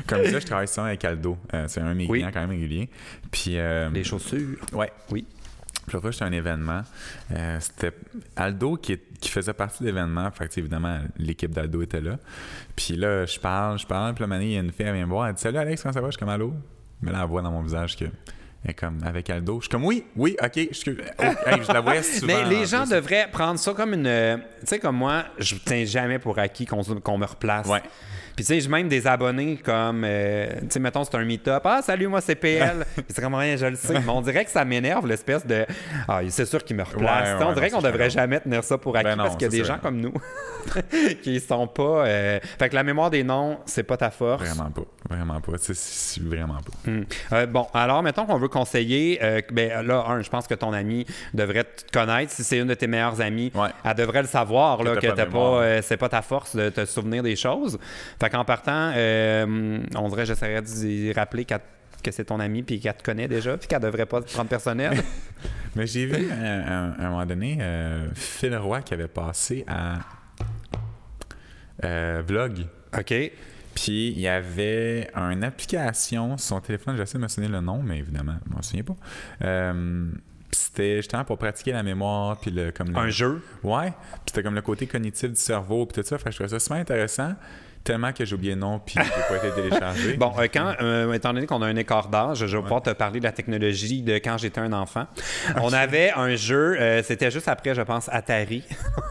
comme ça, je travaille souvent avec Aldo. Euh, c'est un de mes oui. clients quand même régulier. Puis, euh... les chaussures. Ouais. Oui. Puis l'autre fois, j'étais à un événement. Euh, c'était Aldo qui, est... qui faisait partie de l'événement. Fait que, évidemment, l'équipe d'Aldo était là. Puis là, je parle, je parle. Puis la manée, il y a une fille, elle vient me voir. Elle dit salut Alex, comment ça va? Je suis comme allô. Mais là, elle voit dans mon visage que. Et comme avec Aldo, je suis comme oui, oui, ok, je, oh, hey, je la voyais souvent. Mais les gens plus. devraient prendre ça comme une, euh, tu sais comme moi, je tiens jamais pour acquis qu'on, qu'on me replace. Ouais. Puis tu sais, j'ai même des abonnés comme, euh, tu sais, mettons c'est un meet-up, ah salut moi c'est P L, c'est comme rien, je le sais. Mais on dirait que ça m'énerve l'espèce de, ah c'est sûr qu'ils me replacent. Ouais, ouais, on dirait non, qu'on devrait jamais tenir ça pour acquis ben non, parce qu'il y a des sûr. gens comme nous qui sont pas. Euh... Fait que la mémoire des noms, c'est pas ta force. Vraiment pas, vraiment pas, c'est, c'est vraiment pas. Mm. Euh, bon, alors mettons qu'on veut conseiller, euh, ben là, un, je pense que ton amie devrait te connaître. Si c'est une de tes meilleures amies, ouais. elle devrait le savoir là, que t'as pas, pas euh, c'est pas ta force de te souvenir des choses. Fait qu'en partant, euh, on dirait, j'essaierais d'y rappeler qu'elle, que c'est ton amie puis qu'elle te connaît déjà puis qu'elle devrait pas te prendre personnel. Mais j'ai vu à un, un, un moment donné, euh, Phil Roy qui avait passé à euh, Vlog. OK. Puis il y avait une application sur son téléphone, j'essaie de me souvenir le nom, mais évidemment, je ne me souviens pas. Euh, c'était justement pour pratiquer la mémoire. Puis le, comme le... Un jeu? Ouais. Puis c'était comme le côté cognitif du cerveau, puis tout ça. Fait que je trouvais ça super intéressant. Tellement que j'ai oublié le nom, puis j'ai pas été téléchargé. Bon, euh, quand, euh, étant donné qu'on a un écart d'âge, je vais ouais. pouvoir te parler de la technologie de quand j'étais un enfant. Okay. On avait un jeu, euh, c'était juste après, je pense, Atari.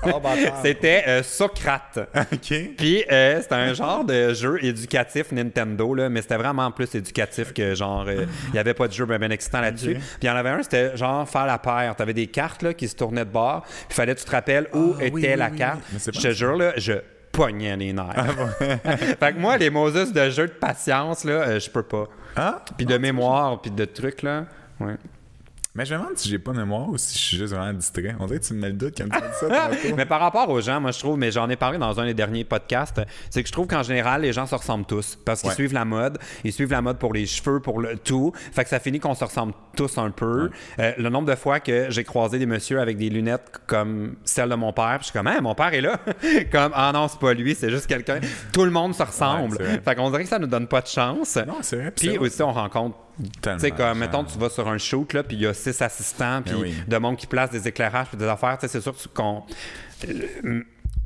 Oh, bah, c'était euh, Socrate. OK. Puis euh, c'était un genre de jeu éducatif Nintendo, là, mais c'était vraiment plus éducatif que genre, il euh, n'y avait pas de jeu bien ben excitant là-dessus. Okay. Puis il y en avait un, c'était genre faire la paire. Tu avais des cartes là, qui se tournaient de bord, puis il fallait que tu te rappelles où oh, était oui, la oui, carte. Oui. Je te jure, là, je... pognait les nerfs. Ah bon? Fait que moi, les Moses de jeu de patience, là, euh, je peux pas. Ah? Puis de ah, mémoire, puis de trucs, là. Ouais. Mais je me demande si j'ai pas de mémoire ou si je suis juste vraiment distrait. On dirait que tu me mets le doute quand tu dis ça. Mais par rapport aux gens, moi, je trouve, mais j'en ai parlé dans un des derniers podcasts, c'est que je trouve qu'en général, les gens se ressemblent tous parce qu'ils ouais. suivent la mode. Ils suivent la mode pour les cheveux, pour le tout. Fait que ça finit qu'on se ressemble tous un peu. Ouais. Euh, le nombre de fois que j'ai croisé des messieurs avec des lunettes comme celles de mon père, puis je suis comme, hein, mon père est là. Comme, ah non, c'est pas lui, c'est juste quelqu'un. Tout le monde se ressemble. Ouais, fait qu'on dirait que ça nous donne pas de chance. Non, c'est vrai. Puis aussi, on rencontre. Tu sais, comme, mettons, tu vas sur un shoot, là, puis il y a six assistants, puis oui. de monde qui place des éclairages, puis des affaires. Tu sais, c'est sûr qu'on.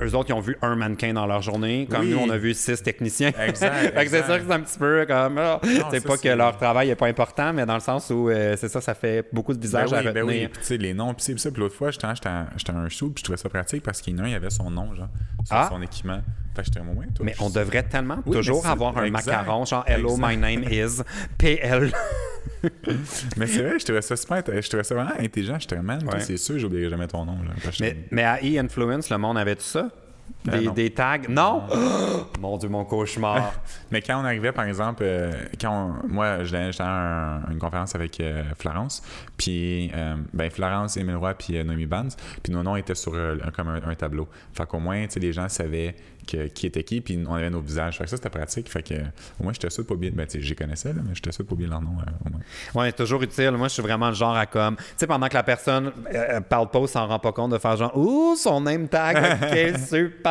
Eux autres, ils ont vu un mannequin dans leur journée. Comme oui. nous, on a vu six techniciens. Exact. Fait que c'est sûr que c'est un petit peu comme. Oh, non, c'est ça, pas c'est... que leur travail n'est pas important, mais dans le sens où, euh, c'est ça, ça fait beaucoup de visages ben oui, à retenir. Ben oui, puis tu sais, les noms, puis ça. Puis l'autre fois, j'étais à un shoot, puis je trouvais ça pratique parce qu'il y en a, il y avait son nom, genre, sur ah. son équipement. Moment, toi, mais on devrait tellement oui, toujours avoir un exact, macaron, genre « Hello, exact. My name is P L ». Mais c'est vrai, je trouvais ça super, je trouvais ça vraiment intelligent. Je te demande, ouais. c'est sûr, j'oublierai jamais ton nom. Là, mais, te... mais à E-Influence, le monde avait tout ça? Des, euh, des tags? Non! non. Oh, mon Dieu, mon cauchemar! Mais quand on arrivait, par exemple, euh, quand on, moi, j'étais à un, une conférence avec euh, Florence, puis euh, ben Florence, Émile Roy, puis euh, Noémie Banz, puis nos noms étaient sur euh, comme un, un tableau. Fait qu'au moins, tu sais, les gens savaient que, qui était qui, puis on avait nos visages. Fait que ça, c'était pratique. Fait que euh, au moins, j'étais sûr de pas oublier. Ben, tu sais, j'y connaissais, là, mais j'étais sûr de pas oublier leur nom, euh, au moins. Ouais, c'est toujours utile. Moi, je suis vraiment le genre à comme. Tu sais, pendant que la personne euh, parle pas ou s'en rend pas compte, de faire genre, ouh, son name tag, ok, super!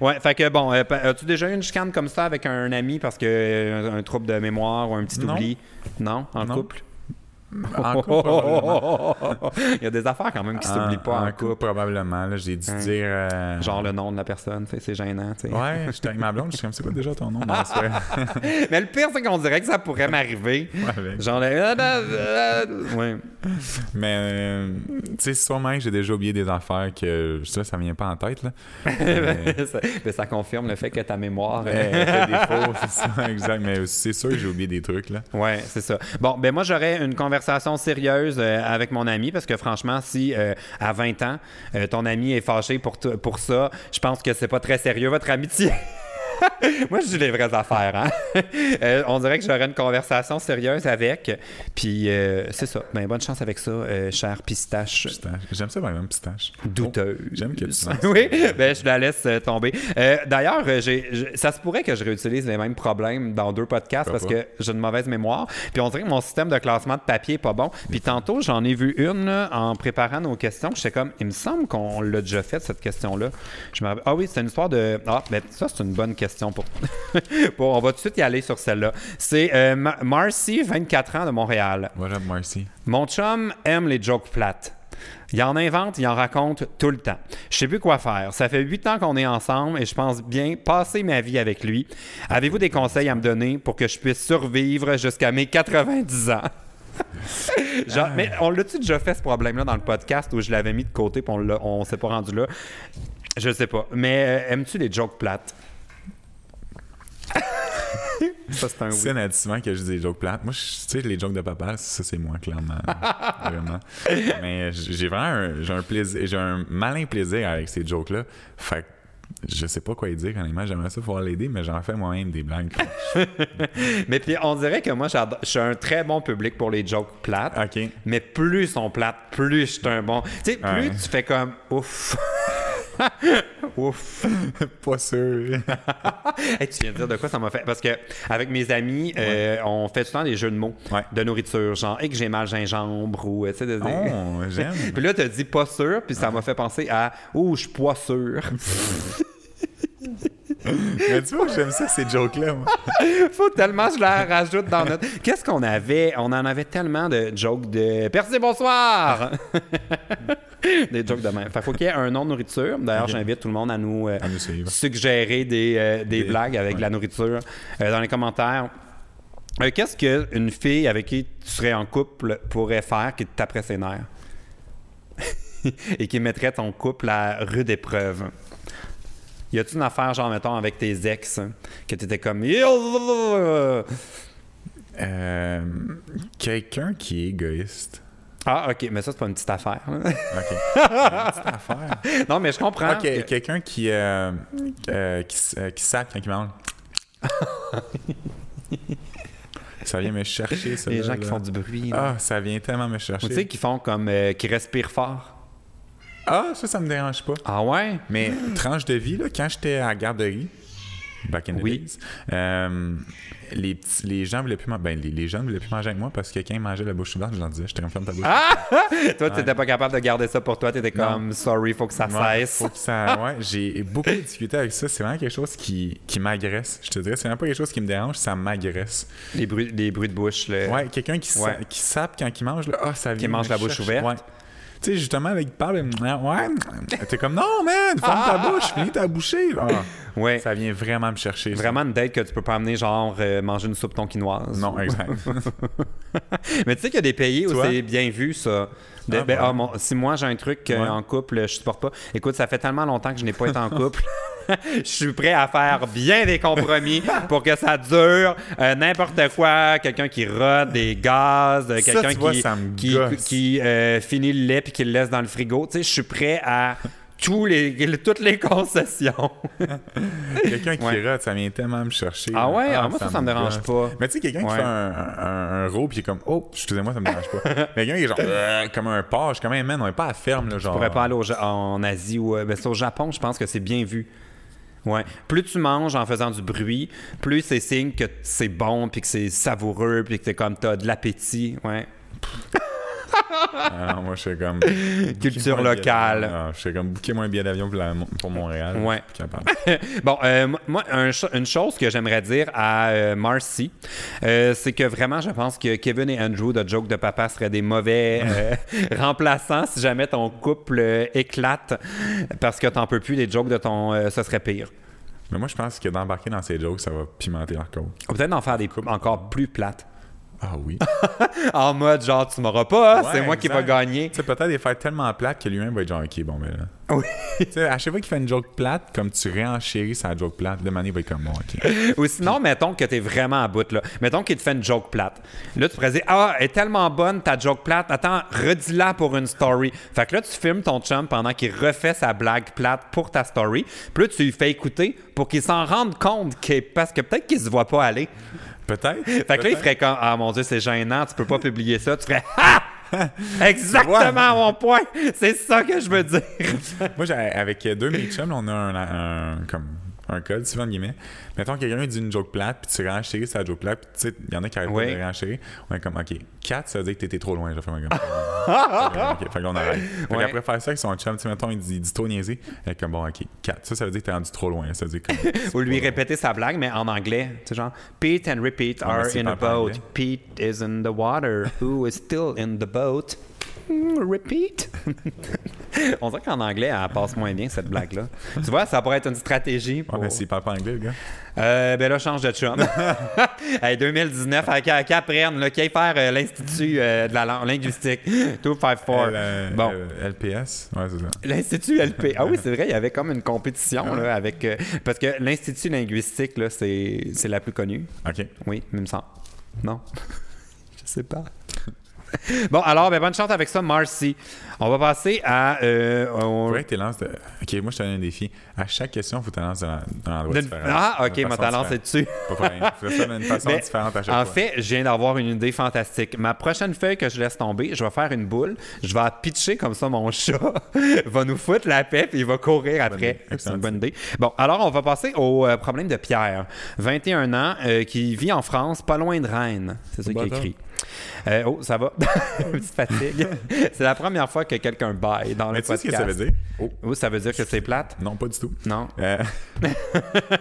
Ouais, fait que bon, as-tu déjà eu une chicane comme ça avec un ami parce que un, un trouble de mémoire ou un petit non. oubli? Non? En non. couple? En couple, probablement. Il y a des affaires quand même qui s'oublient pas en, en couple. couple. Probablement, là, j'ai dû hein. dire... Euh... genre le nom de la personne, c'est gênant. T'sais. Ouais, j'étais avec ma blonde, je suis comme, c'est quoi déjà ton nom? Non, mais le pire, c'est qu'on dirait que ça pourrait m'arriver. Ouais, genre... Le... ouais. Mais, euh, tu sais, sûrement que j'ai déjà oublié des affaires que ça, ça me vient pas en tête. Là. Mais... ça, mais ça confirme le fait que ta mémoire euh, fait défaut. C'est ça, exact. Mais c'est sûr que j'ai oublié des trucs. Là. Ouais, c'est ça. Bon, ben moi, j'aurais une conversation Conversation sérieuse euh, avec mon ami parce que franchement, si euh, à vingt ans, euh, ton ami est fâché pour, t- pour ça, je pense que c'est pas très sérieux votre amitié. Moi, je dis les vraies affaires. Hein? euh, on dirait que j'aurais une conversation sérieuse avec. Puis, euh, c'est ça. Ben, bonne chance avec ça, euh, cher pistache. pistache. J'aime ça, même pistache. Douteuse. Oh, j'aime que tu sens. Oui, ben, je la laisse euh, tomber. Euh, d'ailleurs, j'ai, j'ai, ça se pourrait que je réutilise les mêmes problèmes dans deux podcasts pas parce pas. que j'ai une mauvaise mémoire. Puis, on dirait que mon système de classement de papier n'est pas bon. Puis, tantôt, j'en ai vu une là, en préparant nos questions. J'étais comme, il me semble qu'on l'a déjà fait, cette question-là. Je me... Ah oui, c'est une histoire de. Ah, ben, ça, c'est une bonne question. Pour... bon, on va tout de suite y aller sur celle-là. C'est euh, Mar- Marcy, vingt-quatre ans, de Montréal. What up, Marcy? Mon chum aime les jokes plates. Il en invente, il en raconte tout le temps. Je sais plus quoi faire. Ça fait huit ans qu'on est ensemble et je pense bien passer ma vie avec lui. Avez-vous des conseils à me donner pour que je puisse survivre jusqu'à mes quatre-vingt-dix ans? Genre, mais on l'a-tu déjà fait ce problème-là dans le podcast où je l'avais mis de côté et on, on s'est pas rendu là? Je sais pas. Mais euh, aimes-tu les jokes plates? Ça, c'est un oui. C'est nativement que je dis des jokes plates. Moi, tu sais, les jokes de papa, ça, c'est moi, clairement. Vraiment. Mais j'ai vraiment un, j'ai un, plaisir, j'ai un malin plaisir avec ces jokes-là. Fait que je sais pas quoi dire, honnêtement. J'aimerais ça pouvoir l'aider, mais j'en fais moi-même des blagues. Mais puis, on dirait que moi, j'adore... je suis un très bon public pour les jokes plates. OK. Mais plus ils sont plates, plus je suis un bon... Tu sais, plus ouais. tu fais comme « ouf ». Ouf, pas sûr. Hey, tu viens de dire de quoi ça m'a fait? Parce que avec mes amis, euh, ouais. on fait tout le temps des jeux de mots ouais. de nourriture, genre, et que j'ai mal gingembre ou tu sais. Des... Oh, j'aime. Puis là, t'as dit pas sûr, puis ça ouais. m'a fait penser à, ouh, je suis pas sûr. Mais tu vois que j'aime ça, ces jokes-là, moi. Faut tellement que je la rajoute dans notre... Qu'est-ce qu'on avait? On en avait tellement de jokes de... Merci, bonsoir! Des jokes de même. Fait, faut qu'il y ait un nom de nourriture. D'ailleurs, okay. J'invite tout le monde à nous, euh, à nous suggérer des, euh, des, des blagues avec ouais. la nourriture euh, dans les commentaires. Euh, qu'est-ce qu'une fille avec qui tu serais en couple pourrait faire qui te taperait ses nerfs? Et qui mettrait ton couple à rude épreuve? Y a-tu une affaire, genre, mettons, avec tes ex, hein, que t'étais comme... Euh, quelqu'un qui est égoïste. Ah, OK, mais ça, c'est pas une petite affaire. Hein. OK. Une petite affaire. Non, mais je comprends. OK, que... quelqu'un qui, euh, euh, qui, euh, qui sape quand il mange. Ça vient me chercher, ça. Les gens là, qui font du bruit. Ah, oh, ça vient tellement me chercher. Ou tu sais, qui font comme... Euh, qui respirent fort. Ah, ça, ça me dérange pas. Ah ouais? Mais tranche de vie, là, quand j'étais à la garderie, back in the oui. days, euh, les, petits, les gens voulaient plus man- ben, les, les jeunes voulaient plus manger avec moi parce que quand ils mangeaient la bouche ouverte, je leur disais, j'étais comme ferme ta bouche. Ah! Toi, t'étais ouais. pas capable de garder ça pour toi, t'étais comme, non. sorry, faut que ça ouais, cesse. Faut que ça... Ouais, j'ai beaucoup discuté avec ça, c'est vraiment quelque chose qui, qui m'agresse. Je te dirais, c'est même pas quelque chose qui me dérange, ça m'agresse. Les bruits, les bruits de bouche, là. Ouais, quelqu'un qui, ouais. Sa- qui sape quand il mange, là, ah, oh, ça vient. Qui mange la cherche. Bouche ouverte. Ouais. Tu sais, justement, avec il parle, ouais, t'es comme, non, man, ferme ta bouche, finis ta bouchée. Oh, ouais. Ça vient vraiment me chercher. Vraiment ça. Une date que tu peux pas amener, genre, euh, manger une soupe tonkinoise. Non, exact. Mais tu sais qu'il y a des pays où toi? C'est bien vu, ça. De, ah, ben, ouais. ah, mon, si moi, j'ai un truc euh, ouais. en couple, je supporte pas. Écoute, ça fait tellement longtemps que je n'ai pas été en couple. Je suis prêt à faire bien des compromis pour que ça dure. Euh, n'importe quoi, quelqu'un qui rote des gaz, euh, quelqu'un ça, tu vois, qui, ça me qui, gosse. qui euh, finit le lait puis qui le laisse dans le frigo. Tu sais, je suis prêt à tous les, toutes les concessions. Quelqu'un qui ouais. rote, ça vient tellement me chercher. Ah ouais? Ah, ah, moi, ça, ça, ça me dérange pas. Mais tu sais, quelqu'un ouais. qui fait un, un, un roux puis qui est comme, oh, excusez-moi, ça me dérange pas. Mais quelqu'un qui est genre, euh, comme un porc, comme un man, on n'est pas à la ferme. Là, genre. Je pourrais pas aller au, en Asie ou ben, au Japon, je pense que c'est bien vu. Ouais. Plus tu manges en faisant du bruit, plus c'est signe que c'est bon, puis que c'est savoureux, puis que t'es comme t'as de l'appétit. Ouais. Alors, moi, je suis comme. Culture locale. Ah, je suis comme, bouquez-moi un billet d'avion pour, la, pour Montréal. Ouais. Bon, euh, moi, un, une chose que j'aimerais dire à euh, Marcy, euh, c'est que vraiment, je pense que Kevin et Andrew de Joke de Papa seraient des mauvais euh, remplaçants si jamais ton couple euh, éclate parce que t'en peux plus, les jokes de ton. Euh, ce serait pire. Mais moi, je pense que d'embarquer dans ces jokes, ça va pimenter leur cause. Peut-être d'en faire des couples encore plus plates. Ah oui. En mode genre, tu m'auras pas, ouais, c'est moi exact. Qui va gagner. Tu sais, peut-être les faire tellement plates que lui-même va être genre, ok, bon, ben là. Oui. Tu sais, à chaque fois qu'il fait une joke plate, comme tu réenchéris sa joke plate, de manière, il va être comme, bon, ok. Ou sinon, mettons que t'es vraiment à bout, là. Mettons qu'il te fait une joke plate. Là, tu pourrais dire, ah, elle est tellement bonne ta joke plate, attends, redis-la pour une story. Fait que là, tu filmes ton chum pendant qu'il refait sa blague plate pour ta story. Puis là, tu lui fais écouter pour qu'il s'en rende compte, qu'il... parce que peut-être qu'il se voit pas aller. Peut-être. Fait que peut-être. Là, il ferait comme, ah mon Dieu, c'est gênant, tu peux pas publier ça. Tu ferais, ah! Exactement mon point. C'est ça que je veux dire. Moi, j'ai, avec deux Mitchum, on a un, un, un, comme, un code, souvent de guillemets. Mettons, quelqu'un dit une joke plate, puis tu réenchéris sa joke plate, puis tu sais, il y en a qui arrivent oui. pas à réenchérir. On est comme, OK, quatre, ça veut dire que t'étais trop loin. J'ai fait un gars. OK, fait qu'on arrête. Fait ouais. qu'après faire ça avec son chum, tu sais, mettons, il dit, il dit trop niaisé. Elle est comme, bon, OK, quatre. Ça, ça veut dire que t'es rendu trop loin. Ça veut dire comme, ou lui répéter sa blague, mais en anglais. Tu sais, genre, Pete and repeat are in a boat. Pete is in the water. Who is still in the boat? Repeat. On dirait qu'en anglais, elle passe moins bien, cette blague-là. Tu vois, ça pourrait être une stratégie pour... Ouais, mais c'est pas anglais, le gars. Euh, ben là, change de chum. Hey, deux mille dix-neuf, à qu'elle apprenne, là, qu'elle faire euh, l'Institut euh, de la langue linguistique. deux cent cinquante-quatre. L- bon. L- LPS. Ouais, c'est ça. L'Institut L P. Ah oui, c'est vrai, il y avait comme une compétition, là, avec... Euh, parce que l'Institut linguistique, là, c'est, c'est la plus connue. OK. Oui, il me semble. Non? Je sais pas. Bon, alors, ben, bonne chance avec ça, Marcy. On va passer à... Euh, on... Faudrait que tu lances de... OK, moi, je te donne un défi. À chaque question, il faut que tu lances dans l'endroit de... différent. Ah, OK, moi, t'as lancé dessus. Pas problème. Il faut faire une façon mais, différente à chaque en fois. En fait, je viens d'avoir une idée fantastique. Ma prochaine feuille que je laisse tomber, je vais faire une boule. Je vais pitcher comme ça mon chat. Va nous foutre la paix, puis il va courir après. C'est une bonne idée. Bon, alors, on va passer au euh, problème de Pierre. vingt et un ans, euh, qui vit en France, pas loin de Rennes. C'est ça qui est écrit. Euh, oh, ça va. une petite fatigue. C'est la première fois que quelqu'un baille dans mais le podcast. Mais tu sais ce que ça veut dire? Oh. Oh, ça veut dire que c'est plate? Non, pas du tout. Non. Euh,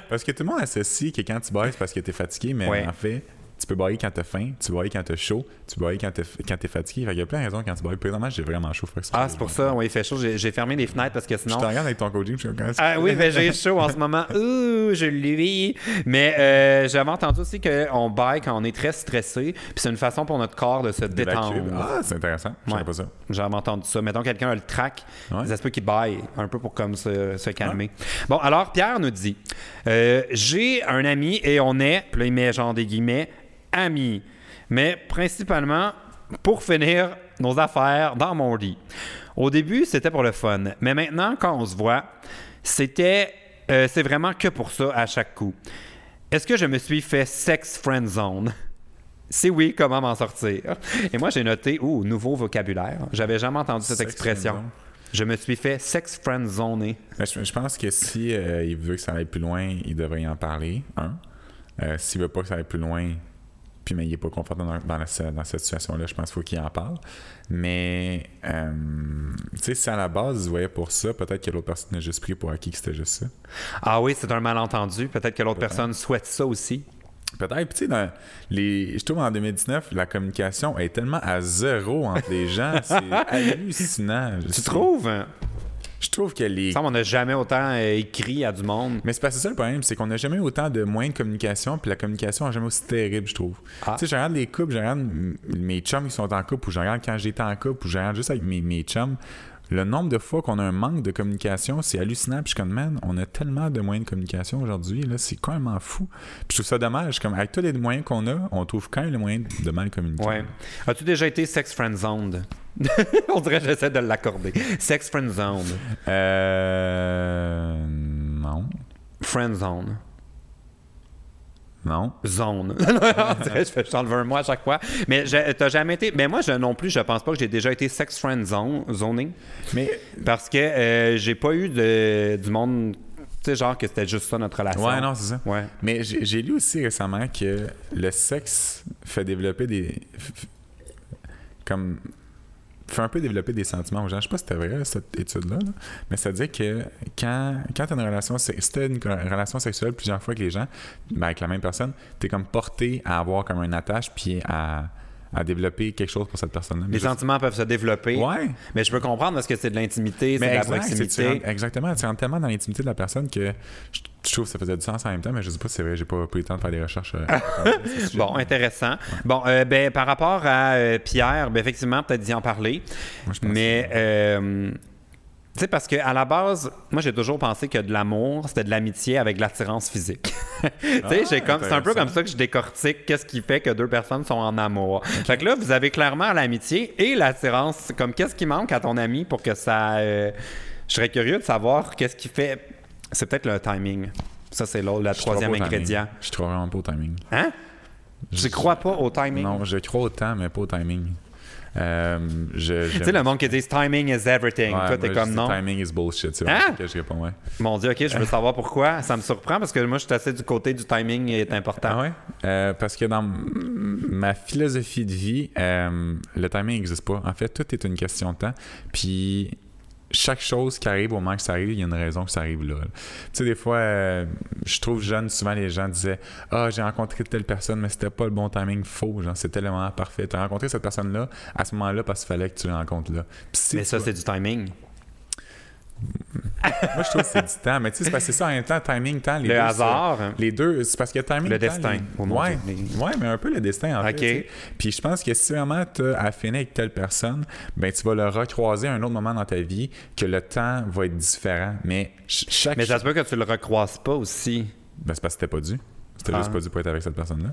parce que tout le monde associe que quand tu bailles, c'est parce que t'es fatigué, mais ouais. en fait... Tu peux bailler quand t'as faim, tu bailles quand t'as chaud, tu bailles quand t'es, quand t'es fatigué. Fait qu'il y a plein de raisons quand tu bailles. Présentement, j'ai vraiment chaud. Fait que ah, c'est pour ça, oui, il fait chaud. J'ai, j'ai fermé les fenêtres parce que sinon. Je te regarde avec ton coaching. Je suis ah oui, mais j'ai chaud en ce moment. Ouh, je l'ai. Mais euh, j'avais entendu aussi qu'on baille quand on est très stressé. Puis c'est une façon pour notre corps de se détendre. Ah, c'est intéressant. Je savais ouais. pas ça. J'avais entendu ça. Mettons, quelqu'un a le trac. Ouais. Ça se peut qu'il baille un peu pour comme se, se calmer. Ouais. Bon, alors, Pierre nous dit euh, j'ai un ami et on est, puis là, il met genre des guillemets. Amis, mais principalement pour finir nos affaires dans mon lit. Au début, c'était pour le fun, mais maintenant, quand on se voit, c'était, euh, c'est vraiment que pour ça à chaque coup. Est-ce que je me suis fait sex friend zone? Si oui, comment m'en sortir? Et moi, j'ai noté, ouh, nouveau vocabulaire. J'avais jamais entendu cette sex expression. Friend zone. Je me suis fait sex friend zoner. Je, je pense que si euh, il veut que ça aille plus loin, il devrait en parler. Hein? Euh, s'il veut pas que ça aille plus loin. Puis, mais il n'est pas confortable dans, dans, la, dans cette situation-là. Je pense qu'il faut qu'il en parle. Mais, euh, tu sais, si à la base, il voyait pour ça, peut-être que l'autre personne a juste pris pour acquis que c'était juste ça. Ah oui, c'est un malentendu. Peut-être que l'autre peut-être. personne souhaite ça aussi. Peut-être. Puis, tu sais, dans les, je trouve en deux mille dix-neuf, la communication est tellement à zéro entre les gens. C'est hallucinant. Tu sais. trouves? Je trouve que les... Ça, on n'a jamais autant euh, écrit à du monde. Mais c'est parce que c'est ça le problème, c'est qu'on n'a jamais autant de moyens de communication, puis la communication n'est jamais aussi terrible, je trouve. Ah. Tu sais, je regarde les couples, je regarde m- mes chums qui sont en couple, ou je regarde quand j'étais en couple, ou je regarde juste avec mes, mes chums. Le nombre de fois qu'on a un manque de communication, c'est hallucinant. Puis je suis comme, man, on a tellement de moyens de communication aujourd'hui, là, c'est quand même fou. Puis je trouve ça dommage. Comme, avec tous les moyens qu'on a, on trouve quand même le moyen de mal communiquer. Ouais. As-tu déjà été sex friend zoned? On dirait que j'essaie de l'accorder. Sex friend zoned. Euh. Non. Friend zone. Non. Zone. On dirait que je t'enlève un mot à chaque fois. Mais je, t'as jamais été. Mais moi, je non plus, je pense pas que j'ai déjà été sex friend zone, zoné. Mais parce que euh, j'ai pas eu de, du monde, tu sais, genre que c'était juste ça notre relation. Ouais, non, c'est ça. Ouais. Mais j'ai, j'ai lu aussi récemment que le sexe fait développer des, comme fait un peu développer des sentiments aux gens. Je sais pas si c'était vrai cette étude-là, là. Mais ça dit que quand, quand tu as une relation, si une relation sexuelle plusieurs fois avec les gens, ben avec la même personne, tu es comme porté à avoir comme une attache puis à, à développer quelque chose pour cette personne-là. Mais les juste... sentiments peuvent se développer. Ouais. Mais je peux comprendre parce que c'est de l'intimité, mais c'est exact, de la proximité. C'est, tu rentres, exactement. Tu rentres tellement dans l'intimité de la personne que je, je trouve que ça faisait du sens en même temps, mais je ne sais pas si c'est vrai. J'ai pas pris le temps de faire des recherches. Euh, bon, intéressant. Ouais. Bon, euh, ben, par rapport à euh, Pierre, ben, effectivement, peut-être d'y en parler. Moi, je pense mais... Que... Euh, tu sais, parce qu'à la base, moi, j'ai toujours pensé que de l'amour, c'était de l'amitié avec de l'attirance physique. Tu sais, ah, c'est un peu comme ça que je décortique qu'est-ce qui fait que deux personnes sont en amour. Okay. Fait que là, vous avez clairement l'amitié et l'attirance. Comme qu'est-ce qui manque à ton ami pour que ça... Euh... Je serais curieux de savoir qu'est-ce qui fait... C'est peut-être le timing. Ça, c'est l'autre, le troisième ingrédient. Timing. Je crois vraiment pas au timing. Hein? Je, je crois pas au timing. Non, je crois au temps, mais pas au timing. Euh, je, tu sais, le monde qui dit « timing is everything ouais, ». Toi, t'es comme non. « Timing is bullshit ». C'est hein? Que je réponds, ouais. Mon Dieu, OK, je veux savoir pourquoi. Ça me surprend parce que moi, je suis assez du côté du timing est important. Ah ouais? Euh, parce que dans ma philosophie de vie, euh, le timing n'existe pas. En fait, tout est une question de temps. Puis... chaque chose qui arrive au moment que ça arrive, il y a une raison que ça arrive là. Tu sais, des fois, euh, je trouve jeune, souvent les gens disaient « Ah, j'ai rencontré telle personne, mais c'était pas le bon timing, faux, genre c'était le moment parfait. » Tu as rencontré cette personne-là à ce moment-là parce qu'il fallait que tu la rencontres là. Mais ça, vois... c'est du timing. Moi, je trouve que c'est du temps, mais tu sais, c'est parce que c'est ça en même temps, timing, temps, les le deux, hasard. Ça, les deux, c'est parce que timing, le temps, destin. Les... Ouais, ouais, mais un peu le destin, en okay. fait. T'sais. Puis je pense que si vraiment tu as affiné avec telle personne, ben tu vas le recroiser à un autre moment dans ta vie, que le temps va être différent. Mais chaque. Mais ça se peut que tu le recroises pas aussi. Ben, c'est parce que t'es pas dû. C'était ah. juste pas dû pour être avec cette personne-là.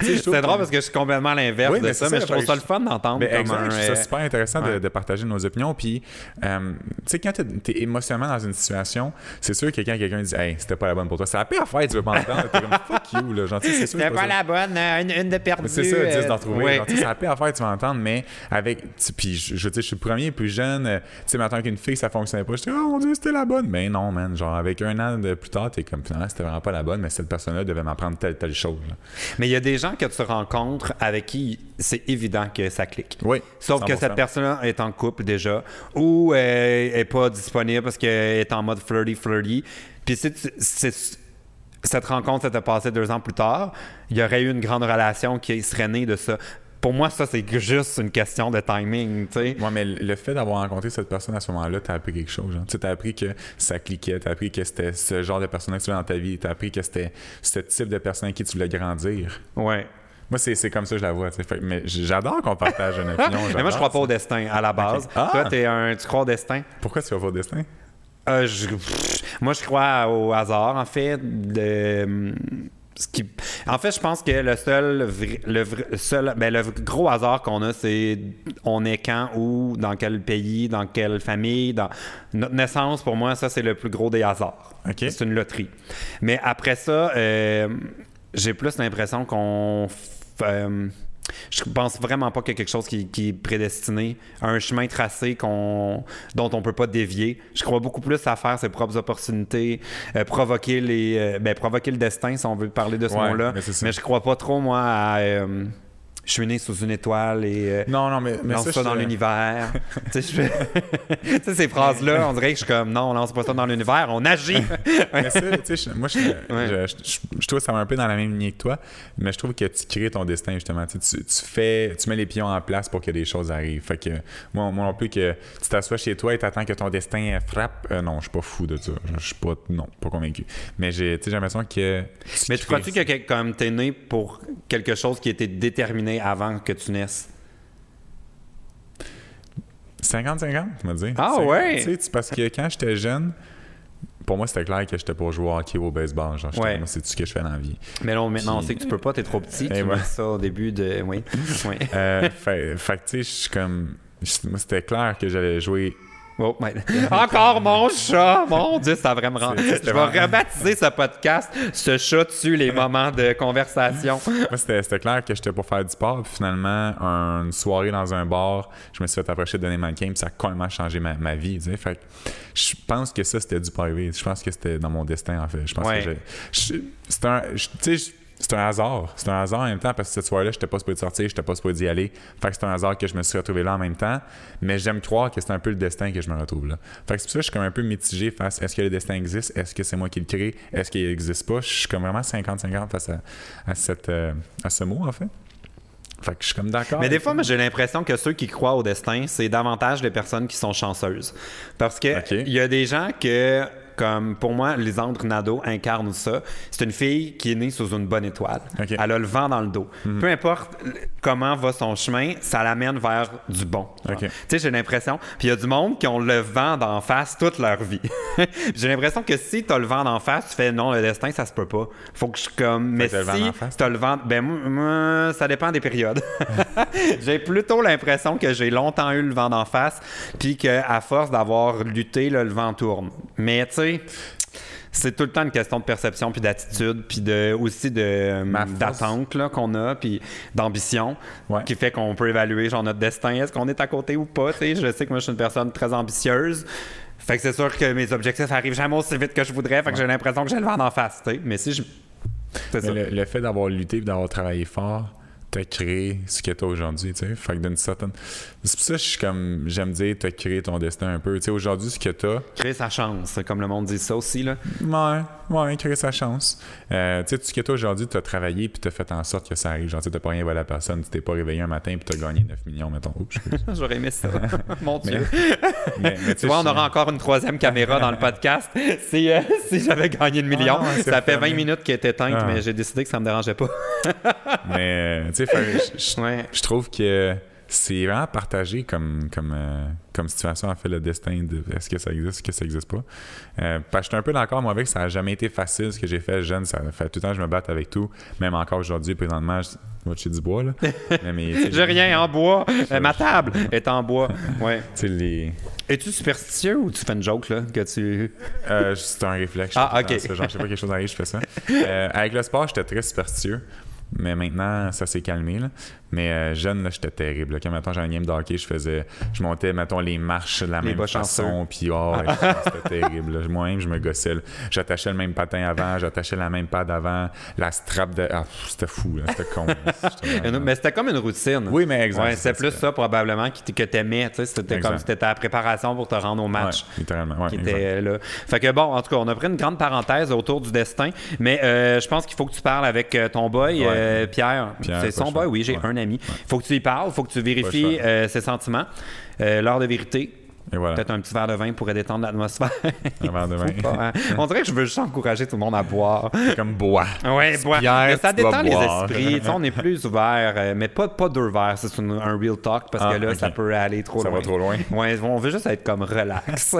C'est drôle que... parce que je suis complètement l'inverse oui, de ça, ça, mais je trouve ça le fun d'entendre. Ben, exact, un... je trouve ça super intéressant ouais. de, de partager nos opinions. Puis, euh, tu sais, quand t'es, t'es émotionnellement dans une situation, c'est sûr que quand quelqu'un dit « Hey, c'était pas la bonne pour toi », c'est la pire affaire, tu veux pas entendre. T'es comme « Fuck you », là, gentil, c'est sûr. C'était pas, pas la bonne, une, une de perdue. C'est ça, dix euh, d'en trouver. Ouais. Gentil, c'est la pire affaire, tu vas entendre, mais avec... Puis, je, je, je suis le premier, plus jeune, tu sais, maintenant qu'une fille, ça fonctionnait pas, je dis « Oh mon Dieu, c'était la bonne ». Mais non, man, genre, avec un an de plus tard, t'es comme « Finalement, c'était vraiment pas la bonne, mais cette personne-là devait m'apprendre prendre telle telle chose. Là. Mais il y a des gens que tu rencontres avec qui c'est évident que ça clique. Oui. Sauf cent pour cent. Que cette personne-là est en couple déjà ou elle n'est pas disponible parce qu'elle est en mode flirty flirty. Puis c'est, c'est cette rencontre s'était passée deux ans plus tard, il y aurait eu une grande relation qui serait née de ça. Pour moi, ça, c'est juste une question de timing, tu sais. Oui, mais le fait d'avoir rencontré cette personne à ce moment-là, t'as appris quelque chose. Tu t'as appris que ça cliquait, t'as appris que c'était ce genre de personne que tu voulais dans ta vie, t'as appris que c'était ce type de personne avec qui tu voulais grandir. Ouais. Moi, c'est, c'est comme ça que je la vois. Fait, mais j'adore qu'on partage une opinion. Mais moi, je crois pas au destin, à la base. Okay. Ah! Toi, t'es un, tu crois au destin? Pourquoi tu crois pas au destin? Euh, je... Moi, je crois au hasard, en fait, de... Ce qui... En fait, je pense que le seul, vri... le, vri... seul... Ben, le gros hasard qu'on a, c'est on est quand, où, dans quel pays, dans quelle famille, dans notre naissance. Pour moi, ça, c'est le plus gros des hasards. Okay. C'est une loterie. Mais après ça, euh... j'ai plus l'impression qu'on... Euh... Je pense vraiment pas qu'il y a quelque chose qui, qui est prédestiné à un chemin tracé qu'on, dont on peut pas dévier. Je crois beaucoup plus à faire ses propres opportunités, euh, provoquer les, euh, ben, provoquer le destin, si on veut parler de ce ouais, mot-là. Mais, mais je crois pas trop, moi, à... Euh, je suis né sous une étoile et euh, non, non, mais, mais lance ça, ça dans je... l'univers. Tu sais, je... ces phrases-là, on dirait que je suis comme, non, on lance pas ça dans l'univers, on agit. Mais ça, tu sais, moi, je, ouais. je, je, je, je trouve que ça va un peu dans la même lignée que toi, mais je trouve que tu crées ton destin, justement. Tu, tu, fais, tu mets les pions en place pour que des choses arrivent. Fait que moi, moi non plus, que tu t'assois chez toi et t'attends que ton destin frappe, euh, non, je suis pas fou de ça. Je suis pas, non, pas convaincu. Mais j'ai, j'ai l'impression que... Tu mais tu crois-tu que comme t'es né pour quelque chose qui était déterminé avant que tu naisses? cinquante cinquante, tu m'as dit. Ah ouais? Tu sais, parce que quand j'étais jeune, pour moi, c'était clair que j'étais pour jouer au hockey ou au baseball. Genre, ouais. Moi, c'est tout ce que je fais dans la vie. Mais non, maintenant, puis... on sait que tu peux pas, t'es trop petit. Tu vois ça au début de... Oui. Oui. Euh, fait que, tu sais, je suis comme... Moi, c'était clair que j'allais jouer... Oh, my... Encore mon chat! Mon Dieu, ça vraiment... Je vais rebaptiser ce podcast « Ce chat tue les moments de conversation ». Moi, c'était, c'était clair que j'étais pour faire du sport. Puis finalement, une soirée dans un bar, je me suis fait approcher de donner mannequin. Puis ça a complètement changé ma, ma vie. Tu sais. Fait que je pense que ça, c'était du privé. Je pense que c'était dans mon destin, en fait. Je pense ouais. que je, je, c'est un... Je, tu sais, c'est un hasard. C'est un hasard en même temps parce que cette soirée-là, je n'étais pas supposé sortir, je n'étais pas supposé y aller. Fait que c'est un hasard que je me suis retrouvé là en même temps. Mais j'aime croire que c'est un peu le destin que je me retrouve là. Fait que c'est pour ça que je suis comme un peu mitigé face à est-ce que le destin existe, est-ce que c'est moi qui le crée, est-ce qu'il n'existe pas. Je suis comme vraiment cinquante cinquante face à, à, cette, à ce mot en fait. Fait que je suis comme d'accord. Mais des fois, moi, j'ai l'impression que ceux qui croient au destin, c'est davantage les personnes qui sont chanceuses. Parce que okay. y a des gens que... Comme pour moi, Lisandre Nadeau incarne ça. C'est une fille qui est née sous une bonne étoile. Okay. Elle a le vent dans le dos. Mm-hmm. Peu importe comment va son chemin, ça l'amène vers du bon. Okay. Tu sais, j'ai l'impression. Puis il y a du monde qui ont le vent d'en face toute leur vie. J'ai l'impression que si t'as le vent d'en face, tu fais non, le destin, ça se peut pas. Faut que je comme. Mais si t'as le vent, ben moi, ça dépend des périodes. J'ai plutôt l'impression que j'ai longtemps eu le vent d'en face, puis qu'à force d'avoir lutté, là, le vent tourne. Mais tu sais, c'est tout le temps une question de perception puis d'attitude puis de, aussi de, d'attente là, qu'on a puis d'ambition ouais. qui fait qu'on peut évaluer genre notre destin, est-ce qu'on est à côté ou pas. T'sais, je sais que moi je suis une personne très ambitieuse, fait que c'est sûr que mes objectifs arrivent jamais aussi vite que je voudrais, fait que ouais. j'ai l'impression que j'ai le vent d'en face, t'sais. Mais si je... c'est mais ça. Le, le fait d'avoir lutté et d'avoir travaillé fort t'as créé ce que t'as aujourd'hui, tu sais. Fait que d'une certaine... C'est pour ça que je suis comme... J'aime dire t'as créé ton destin un peu. Tu sais, aujourd'hui, ce que t'as... Créer sa chance, comme le monde dit ça aussi, là. Ouais, ouais, créer sa chance. Euh, tu sais, ce que t'as aujourd'hui, t'as travaillé puis t'as fait en sorte que ça arrive. Genre, tu t'as pas rien volé à personne, tu t'es pas réveillé un matin puis t'as gagné neuf millions, mettons. Oups, j'aurais aimé ça. Mon Dieu. Mais, mais, mais, tu vois, on aura encore une troisième caméra dans le podcast. Si, euh, si j'avais gagné le million, ah, ça fait vingt minutes qu'elle était éteinte, ah. mais j'ai décidé que ça me dérangeait pas. Mais, tu sais, je, je, ouais. je trouve que c'est vraiment partagé comme, comme, euh, comme situation, en fait, le destin de est-ce que ça existe, est-ce que ça n'existe pas. Euh, parce que je suis un peu d'accord, moi, avec ça n'a jamais été facile ce que j'ai fait jeune. Ça fait tout le temps que je me batte avec tout. Même encore aujourd'hui, présentement, je moi, du bois, là. Mais, mais, j'ai rien en bois. Euh, ma table est en bois. Ouais. Les... Es-tu superstitieux ou tu fais une joke, là, que tu... euh, c'est un réflexe. Ah, OK. Genre, je sais pas, quelque chose arrive, je fais ça. Euh, avec le sport, j'étais très superstitieux. Mais maintenant, ça s'est calmé, là. Mais euh, jeune, là, j'étais terrible. Là. Quand maintenant j'avais un game de hockey, je faisais. Je montais, mettons, les marches de la les même façon. Puis oh, ouais, c'était terrible. Là. Moi-même, je me gossais. Là. J'attachais le même patin avant, j'attachais la même pad avant, la strap de. Ah, c'était fou, là. C'était con. Là. Mais c'était comme une routine. Oui, mais exactement. Ouais, c'était plus ça, ça probablement que t'aimais. C'était comme c'était ta préparation pour te rendre au match. Ouais, littéralement. Ouais, qui était, là. Fait que bon, en tout cas, on a pris une grande parenthèse autour du destin. Mais euh, je pense qu'il faut que tu parles avec ton boy, ouais. euh, Pierre. Pierre. C'est son boy, oui, j'ai ouais. un ami. Faut que tu y parles, faut que tu vérifies euh, ses sentiments. Euh, l'heure de vérité. Et voilà. Peut-être un petit verre de vin pourrait détendre l'atmosphère. Un verre de vin. Pas, hein? On dirait que je veux juste encourager tout le monde à boire. C'est comme bois. Oui, bois. Mais ça détend les boire. esprits. On est plus ouverts, mais pas, pas deux verres. C'est une, un real talk parce ah, que là, okay. ça peut aller trop ça loin. Ça va trop loin. Ouais, on veut juste être comme relax.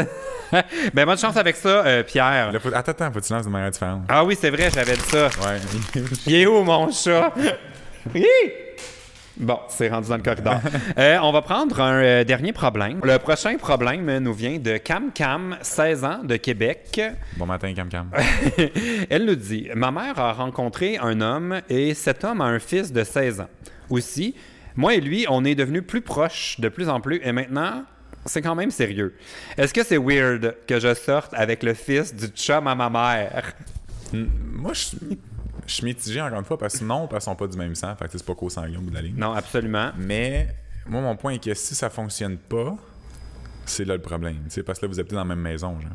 Ben, bonne chance avec ça, euh, Pierre. Le, attends, attends, faut que tu lances de manière différente. Ah oui, c'est vrai, j'avais dit ça. Ouais. Il est où, mon chat? Oui! Bon, c'est rendu dans le corridor. euh, on va prendre un euh, dernier problème. Le prochain problème nous vient de Cam Cam, seize ans, de Québec. Bon matin, Cam Cam. Elle nous dit « Ma mère a rencontré un homme et cet homme a un fils de seize ans. Aussi, moi et lui, on est devenus plus proches de plus en plus et maintenant... C'est quand même sérieux. Est-ce que c'est weird que je sorte avec le fils du chum à ma mère? » Moi, je... Je suis mitigé encore une fois parce que non, parce qu'ils sont pas du même sang. Fait que c'est pas co-sanguin au bout de la ligne. Non, absolument. Mais moi, mon point est que si ça fonctionne pas, c'est là le problème. T'sais, parce que là, vous habitez dans la même maison, genre.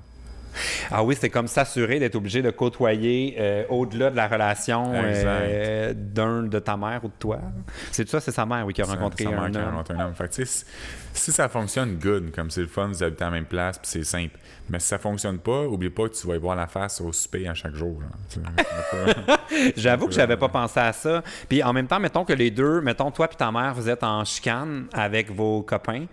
Ah oui, c'est comme s'assurer d'être obligé de côtoyer euh, au-delà de la relation euh, d'un de ta mère ou de toi. C'est ça, c'est sa mère oui, qui a c'est rencontré un, un, un homme. Un homme. Fait que, si, si ça fonctionne, good. Comme c'est le fun, vous habitez à la même place, puis c'est simple. Mais si ça fonctionne pas, oublie pas que tu vas y voir la face au souper à chaque jour. J'avoue que j'avais pas pensé à ça. Puis en même temps, mettons que les deux, mettons toi puis ta mère, vous êtes en chicane avec vos copains.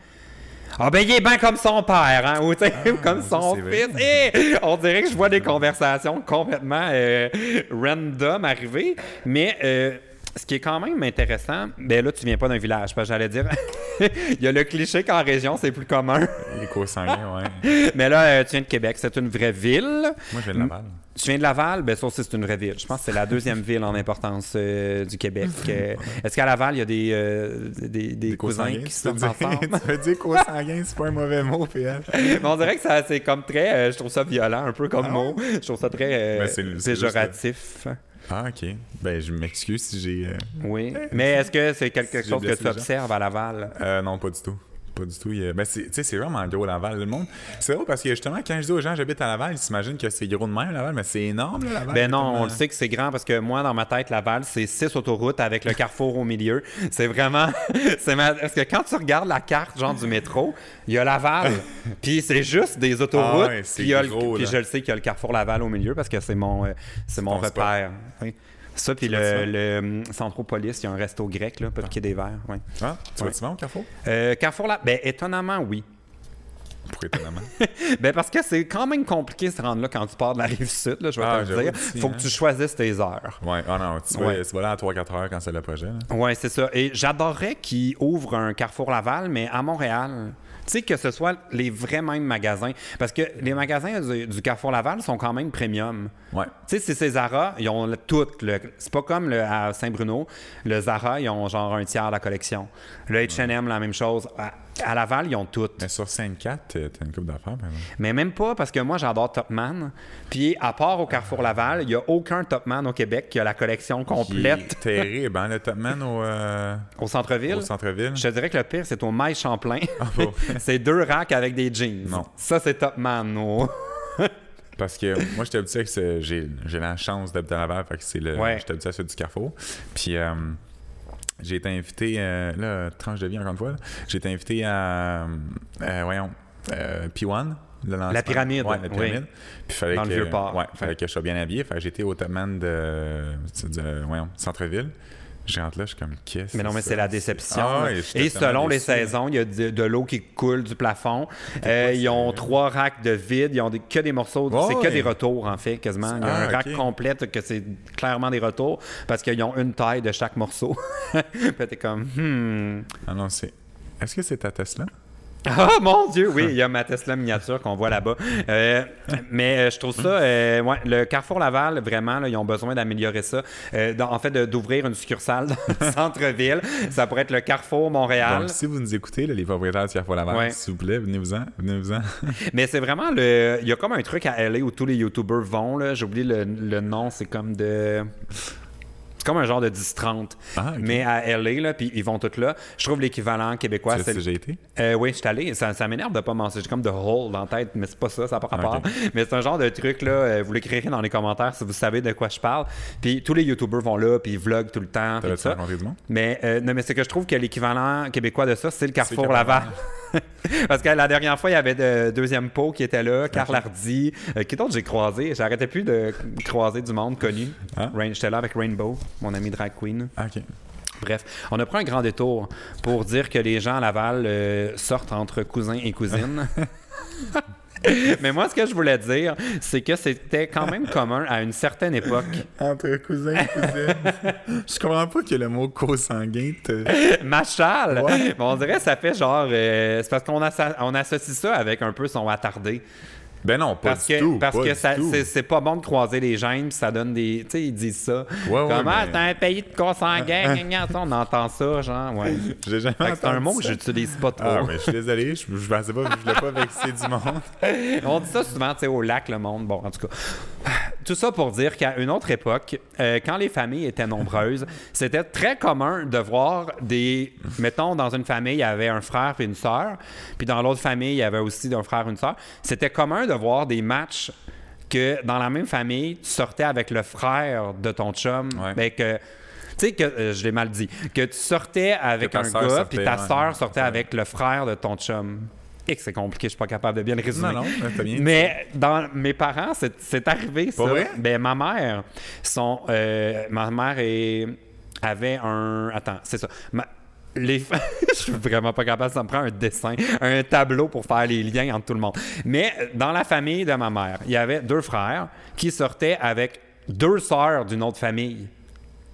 Ah ben il est bien comme son père, hein, ou ah, comme son fils. Hey, on dirait que je vois des conversations complètement euh, random arriver, mais euh, ce qui est quand même intéressant, ben là tu viens pas d'un village, parce que j'allais dire, il y a le cliché qu'en région c'est plus commun. Les co-sanguins, ouais. Mais là euh, tu viens de Québec, c'est une vraie ville. Moi je viens de Laval. Tu viens de Laval? Bien, ça aussi, c'est une vraie ville. Je pense que c'est la deuxième ville en importance euh, du Québec. Euh, est-ce qu'à Laval, il y a des, euh, des, des, des cousins qui sont dire, ensemble? Tu veux dire co-sanguin, c'est pas un mauvais mot, P L. On dirait que ça, c'est comme très... Euh, je trouve ça violent, un peu comme ah, mot. Je trouve ça très euh, ben, c'est, c'est péjoratif. Juste... Ah, OK. Ben, je m'excuse si j'ai... Euh... Oui. Mais est-ce que c'est quelque si chose que tu observes à Laval? Euh, non, pas du tout. Pas du tout. Ben, tu sais, c'est vraiment gros, Laval. Le monde, c'est vrai parce que justement, quand je dis aux gens j'habite à Laval, ils s'imaginent que c'est gros de même, Laval, mais c'est énorme, là, Laval. Ben non, on le sait que c'est grand parce que moi, dans ma tête, Laval, c'est six autoroutes avec le carrefour au milieu. C'est vraiment. c'est ma... Parce que quand tu regardes la carte, genre du métro, il y a Laval, puis c'est juste des autoroutes, ah ouais, puis, gros, le... puis je le sais qu'il y a le carrefour Laval au milieu parce que c'est mon, euh, c'est mon repère. Ça, puis le, le Centropolis, il y a un resto grec, là, peut-être qu'il y a des verres. Ouais. Ah, tu ouais. vas-tu vendre au Carrefour? Euh, Carrefour, là, ben étonnamment, oui. Pourquoi étonnamment? Ben parce que c'est quand même compliqué de se rendre là quand tu pars de la Rive-Sud, là, je vais ah, te le dire. Aussi, faut hein? que tu choisisses tes heures. Oui, ah non, tu, ouais. vas, tu vas là à trois à quatre heures quand c'est le projet. Oui, c'est ça. Et j'adorerais qu'ils ouvrent un Carrefour Laval, mais à Montréal... Tu sais, que ce soit les vrais mêmes magasins. Parce que les magasins du, du Carrefour Laval sont quand même premium. Ouais. Tu sais, c'est ces Zara, ils ont le, tout. Le, c'est pas comme le, à Saint-Bruno. Le Zara, ils ont genre un tiers de la collection. Le H and M, la même chose. À, à Laval, ils ont tout. Mais sur cinq quatre, t'as une coupe d'affaires, par exemple. Mais même pas, parce que moi, j'adore Topman. Puis, à part au Carrefour Laval, il n'y a aucun Topman au Québec qui a la collection complète. C'est terrible, hein, le Topman au... Euh... Au centre-ville? Au centre-ville. Je te dirais que le pire, c'est au Mail Champlain. Ah, bon. C'est deux racks avec des jeans. Non. Ça, c'est Topman. Oh. Parce que moi, je t'habitue que c'est, j'ai, j'ai la chance d'habiter à Laval. Fait que c'est le, ouais. Je t'habitue à celui du Carrefour. Puis euh, j'ai été invité, euh, là, tranche de vie encore une fois, là. J'ai été invité à, euh, voyons, euh, P un. La pyramide. Ouais, la pyramide. Oui. Puis fallait dans que, le vieux port. Ouais, fallait ouais. que je sois bien habillé. Fait que j'étais au Topman de, de, de voyons, centre-ville. Je rentre là, je suis comme, qu'est-ce que Mais non, mais ça, c'est la déception. Ah, et selon déçu. Les saisons, il y a de, de l'eau qui coule du plafond. Euh, ils ont trois racks de vide. Ils ont des, que des morceaux. De, oh, c'est que et... des retours, en fait, quasiment. Il y a ah, un rack okay. complet que c'est clairement des retours parce qu'ils ont une taille de chaque morceau. Puis t'es comme, hmm. Ah non, c'est. Est-ce que c'est ta Tesla? Ah, mon Dieu, oui, il y a ma Tesla miniature qu'on voit là-bas. Euh, mais euh, je trouve ça, euh, ouais, le Carrefour Laval, vraiment, là, ils ont besoin d'améliorer ça. Euh, dans, en fait, de, d'ouvrir une succursale dans le centre-ville. Ça pourrait être le Carrefour Montréal. Donc, si vous nous écoutez, là, les propriétaires du Carrefour Laval, ouais. s'il vous plaît, venez-vous-en, venez-vous-en. Mais c'est vraiment, le, il y a comme un truc à L A où tous les YouTubers vont, là. J'oublie le, le nom, c'est comme de... comme un genre de dix trente, ah, okay. mais à L A, là, puis ils vont tous là. Je trouve l'équivalent québécois... Tu sais si j'ai été? Euh, oui, je suis allé. Ça, ça m'énerve de pas mentionner. J'ai comme de hold en tête, mais c'est pas ça, ça n'a pas rapport. Okay. Mais c'est un genre de truc, là, vous l'écrirez dans les commentaires si vous savez de quoi je parle. Puis tous les YouTubers vont là, puis ils vloguent tout le temps. T'as ça. Mais, euh, non, mais c'est que je trouve que l'équivalent québécois de ça, c'est le Carrefour c'est Laval. Parce que la dernière fois, il y avait de Deuxième Pot qui était là, Carl Hardy. Euh, qui d'autre j'ai croisé? J'arrêtais plus de croiser du monde connu. Hein? Rain, j'étais là avec Rainbow, mon ami drag queen. OK. Bref, on a pris un grand détour pour dire que les gens à Laval euh, sortent entre cousins et cousines. Mais moi, ce que je voulais dire, c'est que c'était quand même commun à une certaine époque. Entre cousins et cousines. Je comprends pas que le mot co-sanguin te... Machal! Ouais. Bon, on dirait que ça fait genre... Euh, c'est parce qu'on asso- on associe ça avec un peu son attardé. Ben non, pas parce du que, tout. Parce que ça, c'est, c'est pas bon de croiser les gènes, puis ça donne des... Tu sais, ils disent ça. Ouais, ouais, comment mais... c'est un pays de consanguin? On entend ça, genre, ouais. J'ai jamais entendu c'est un mot ça. Que j'utilise pas trop. Ah, mais je suis désolé, je, je pensais pas, je voulais pas vexer du monde. On dit ça souvent, tu sais, au lac, le monde. Bon, en tout cas... Tout ça pour dire qu'à une autre époque, euh, quand les familles étaient nombreuses, c'était très commun de voir des... Mettons, dans une famille, il y avait un frère et une sœur, puis dans l'autre famille, il y avait aussi un frère et une sœur. C'était commun de voir des matchs que, dans la même famille, tu sortais avec le frère de ton chum, ouais. mais que... Tu sais que, euh, je l'ai mal dit, que tu sortais avec un gars, puis ta sœur sortait avec le frère de ton chum. Et que c'est compliqué, je suis pas capable de bien le résumer. Non, non, t'as bien dit. Mais dans mes parents, c'est, c'est arrivé ça. Pas vrai? Ben ma mère, son, euh, ma mère est, avait un, attends, c'est ça. Ma... Les... je suis vraiment pas capable, ça me prend un dessin, un tableau pour faire les liens entre tout le monde. Mais dans la famille de ma mère, il y avait deux frères qui sortaient avec deux sœurs d'une autre famille.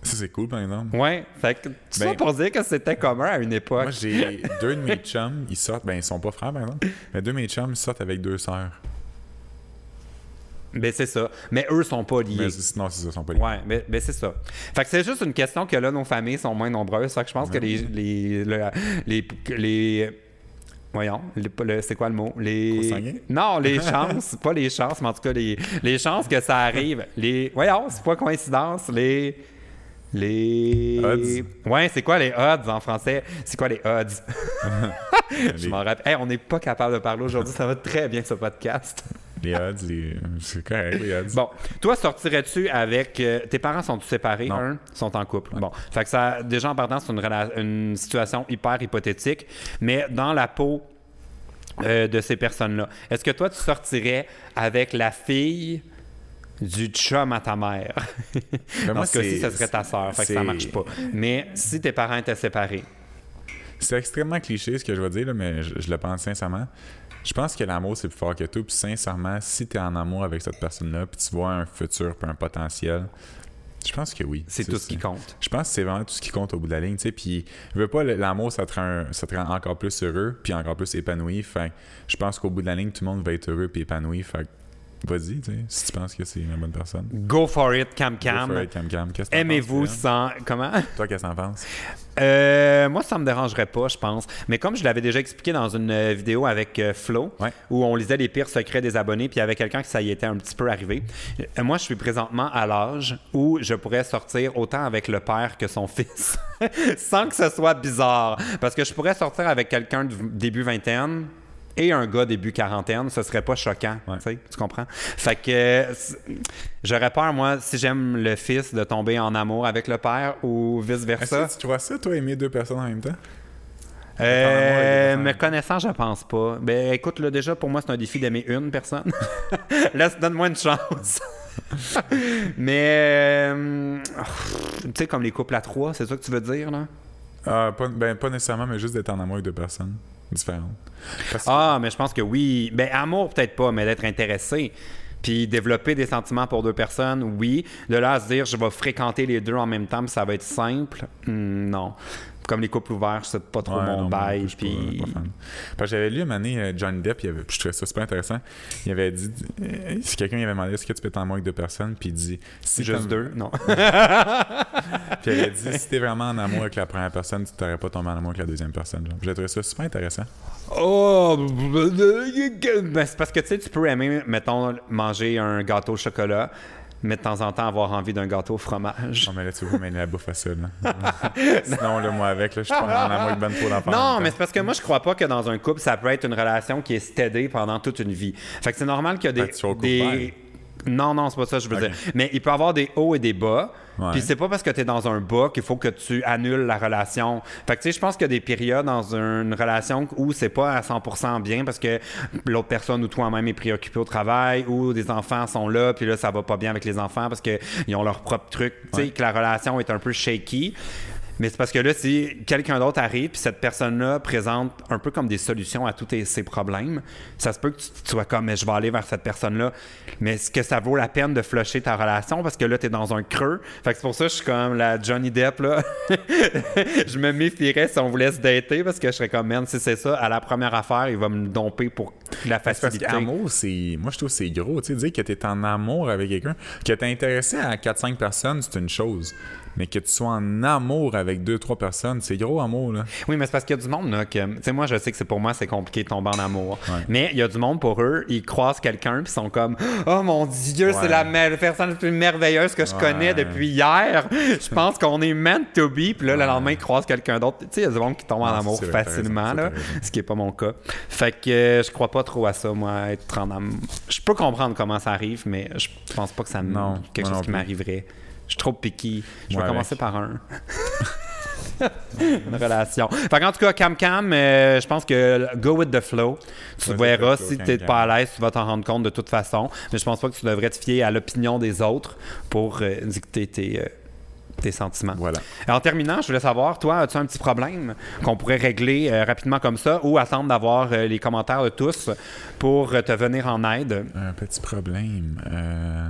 Ça, c'est cool, par exemple. Oui. Fait que, tout ben, ça pour dire que c'était commun à une époque. Moi, j'ai deux de mes chums, ils sortent... Ben, ils sont pas frères, par exemple. Mais deux de mes chums, ils sortent avec deux sœurs. Ben, c'est ça. Mais eux, sont pas liés. Mais, non, c'est ça, ils sont pas liés. Oui, mais, mais c'est ça. Fait que c'est juste une question que là, nos familles sont moins nombreuses. Fait que je pense ouais. que les... les, le, les, les Voyons, le, le, c'est quoi le mot? Les Non, les chances, pas les chances, mais en tout cas, les, les chances que ça arrive. Les Voyons, c'est pas coïncidence, les... Les... Odds. Ouais, c'est quoi les odds en français? C'est quoi les odds? Je m'en rappelle. Hey, on n'est pas capable de parler aujourd'hui. Ça va très bien, ce podcast. Les odds, les... c'est correct, les odds. Bon, toi, sortirais-tu avec... Euh, tes parents sont-tu séparés? Non. Un, sont en couple. Ouais. Bon, fait que ça... Déjà, en partant, c'est une, rela... une situation hyper hypothétique, mais dans la peau euh, de ces personnes-là. Est-ce que toi, tu sortirais avec la fille... du chum à ta mère. Ben dans ce cas-ci, ce serait ta sœur, fait que ça marche pas. Mais si tes parents étaient séparés... C'est extrêmement cliché ce que je vais dire, là, mais je, je le pense sincèrement. Je pense que l'amour, c'est plus fort que tout. Puis sincèrement, si t'es en amour avec cette personne-là, puis tu vois un futur puis un potentiel, je pense que oui. C'est, c'est tout ce qui compte. Je pense que c'est vraiment tout ce qui compte au bout de la ligne. Tu sais, puis je veux pas, l'amour, ça te rend, ça te rend encore plus heureux puis encore plus épanoui. Fait je pense qu'au bout de la ligne, tout le monde va être heureux puis épanoui. Fait vas-y, tu sais, si tu penses que c'est une bonne personne. Go for it, Cam Cam. Go for it, Cam Cam. Aimez-vous sans... Comment? Toi, qu'est-ce que t'en penses? Euh, moi, ça me dérangerait pas, je pense. Mais comme je l'avais déjà expliqué dans une vidéo avec euh, Flo, ouais. où on lisait les pires secrets des abonnés, puis il y avait quelqu'un qui ça y était un petit peu arrivé. Euh, moi, je suis présentement à l'âge où je pourrais sortir autant avec le père que son fils, sans que ce soit bizarre. Parce que je pourrais sortir avec quelqu'un du début vingtaine, et un gars début quarantaine, ce serait pas choquant, ouais. tu sais, tu comprends? Fait que euh, j'aurais peur, moi, si j'aime le fils, de tomber en amour avec le père ou vice-versa. Est-ce que tu crois ça, toi, aimer deux personnes en même temps? Euh, me connaissant, je pense pas. Ben, écoute, là, déjà, pour moi, c'est un défi d'aimer une personne. Laisse, donne-moi une chance. Mais, euh, tu sais, comme les couples à trois, c'est ça que tu veux dire, là? Euh, pas, ben, pas nécessairement, mais juste d'être en amour avec deux personnes différentes. Parce... Ah, mais je pense que oui. Ben, amour, peut-être pas, mais d'être intéressé. Puis développer des sentiments pour deux personnes, oui. De là à se dire, je vais fréquenter les deux en même temps, puis ça va être simple. Mm, non. comme les couples ouverts, c'est pas trop ouais, mon non, bail. Pas, puis... pas, pas Parce que j'avais lu une année, Johnny Depp, il avait, je trouvais ça super intéressant. Il avait dit, euh, si quelqu'un lui avait demandé est-ce que tu peux être en amour avec deux personnes, puis il dit si juste deux, non. Puis il avait dit si t'es vraiment en amour avec la première personne, tu t'aurais pas tombé en amour avec la deuxième personne. Genre. J'ai trouvé ça super intéressant. Oh, ben, c'est parce que tu sais, tu peux aimer, mettons, manger un gâteau au chocolat. Mais de temps en temps, avoir envie d'un gâteau au fromage. Non, mais là, tu vois, mais la bouffe facile. Sinon, là, moi, avec, là, je suis pas en amour avec ben trop d'enfants. Non, mais c'est parce que moi, je crois pas que dans un couple, ça peut être une relation qui est steady pendant toute une vie. Fait que c'est normal qu'il y a des... Ah, des... Non, non, c'est pas ça que je veux okay. dire. Mais il peut y avoir des hauts et des bas. Puis c'est pas parce que t'es dans un bas qu'il faut que tu annules la relation. Fait que tu sais, je pense qu'il y a des périodes dans une relation où c'est pas à cent pour cent bien parce que l'autre personne ou toi-même est préoccupé au travail ou des enfants sont là, puis là, ça va pas bien avec les enfants parce qu'ils ont leur propre truc. Tu sais, ouais. que la relation est un peu shaky. Mais c'est parce que là, si quelqu'un d'autre arrive puis cette personne-là présente un peu comme des solutions à tous tes, ses problèmes, ça se peut que tu, tu sois comme « mais je vais aller vers cette personne-là ». Mais est-ce que ça vaut la peine de flusher ta relation? Parce que là, t'es dans un creux. Fait que c'est pour ça que je suis comme la Johnny Depp, là. Je me méfierais si on voulait se dater parce que je serais comme « man, si c'est ça, à la première affaire, il va me domper pour la facilité ». Parce que l'amour, c'est... Moi, je trouve que c'est gros. Tu sais, dire que t'es en amour avec quelqu'un, que t'es intéressé à quatre cinq personnes, c'est une chose. Mais que tu sois en amour avec deux, trois personnes, c'est gros amour, là. Oui, mais c'est parce qu'il y a du monde, là, que... Tu sais, moi, je sais que c'est pour moi, c'est compliqué de tomber en amour. Ouais. Mais il y a du monde, pour eux, ils croisent quelqu'un, puis sont comme « oh, mon Dieu, ouais. c'est la me- personne la plus merveilleuse que je ouais. connais depuis hier. Je pense qu'on est meant to be. » Puis là, ouais. le lendemain, ils croisent quelqu'un d'autre. Tu sais, il y a du monde qui tombe ouais, en amour vrai, facilement, là, ce qui n'est pas mon cas. Fait que euh, je crois pas trop à ça, moi, être en amour. Je peux comprendre comment ça arrive, mais je pense pas que ça m- non, quelque chose non qui plus. M'arriverait. Je suis trop piqué. Je vais ouais, commencer ouais. par un. Une relation. Fait en tout cas, Cam Cam, euh, je pense que go with the flow. Tu ouais, verras flow, si tu n'es pas à l'aise, tu vas t'en rendre compte de toute façon. Mais je pense pas que tu devrais te fier à l'opinion des autres pour euh, dicter tes, euh, tes sentiments. Voilà. En terminant, je voulais savoir, toi, as-tu un petit problème qu'on pourrait régler euh, rapidement comme ça ou attendre d'avoir euh, les commentaires de tous pour euh, te venir en aide? Un petit problème. Euh...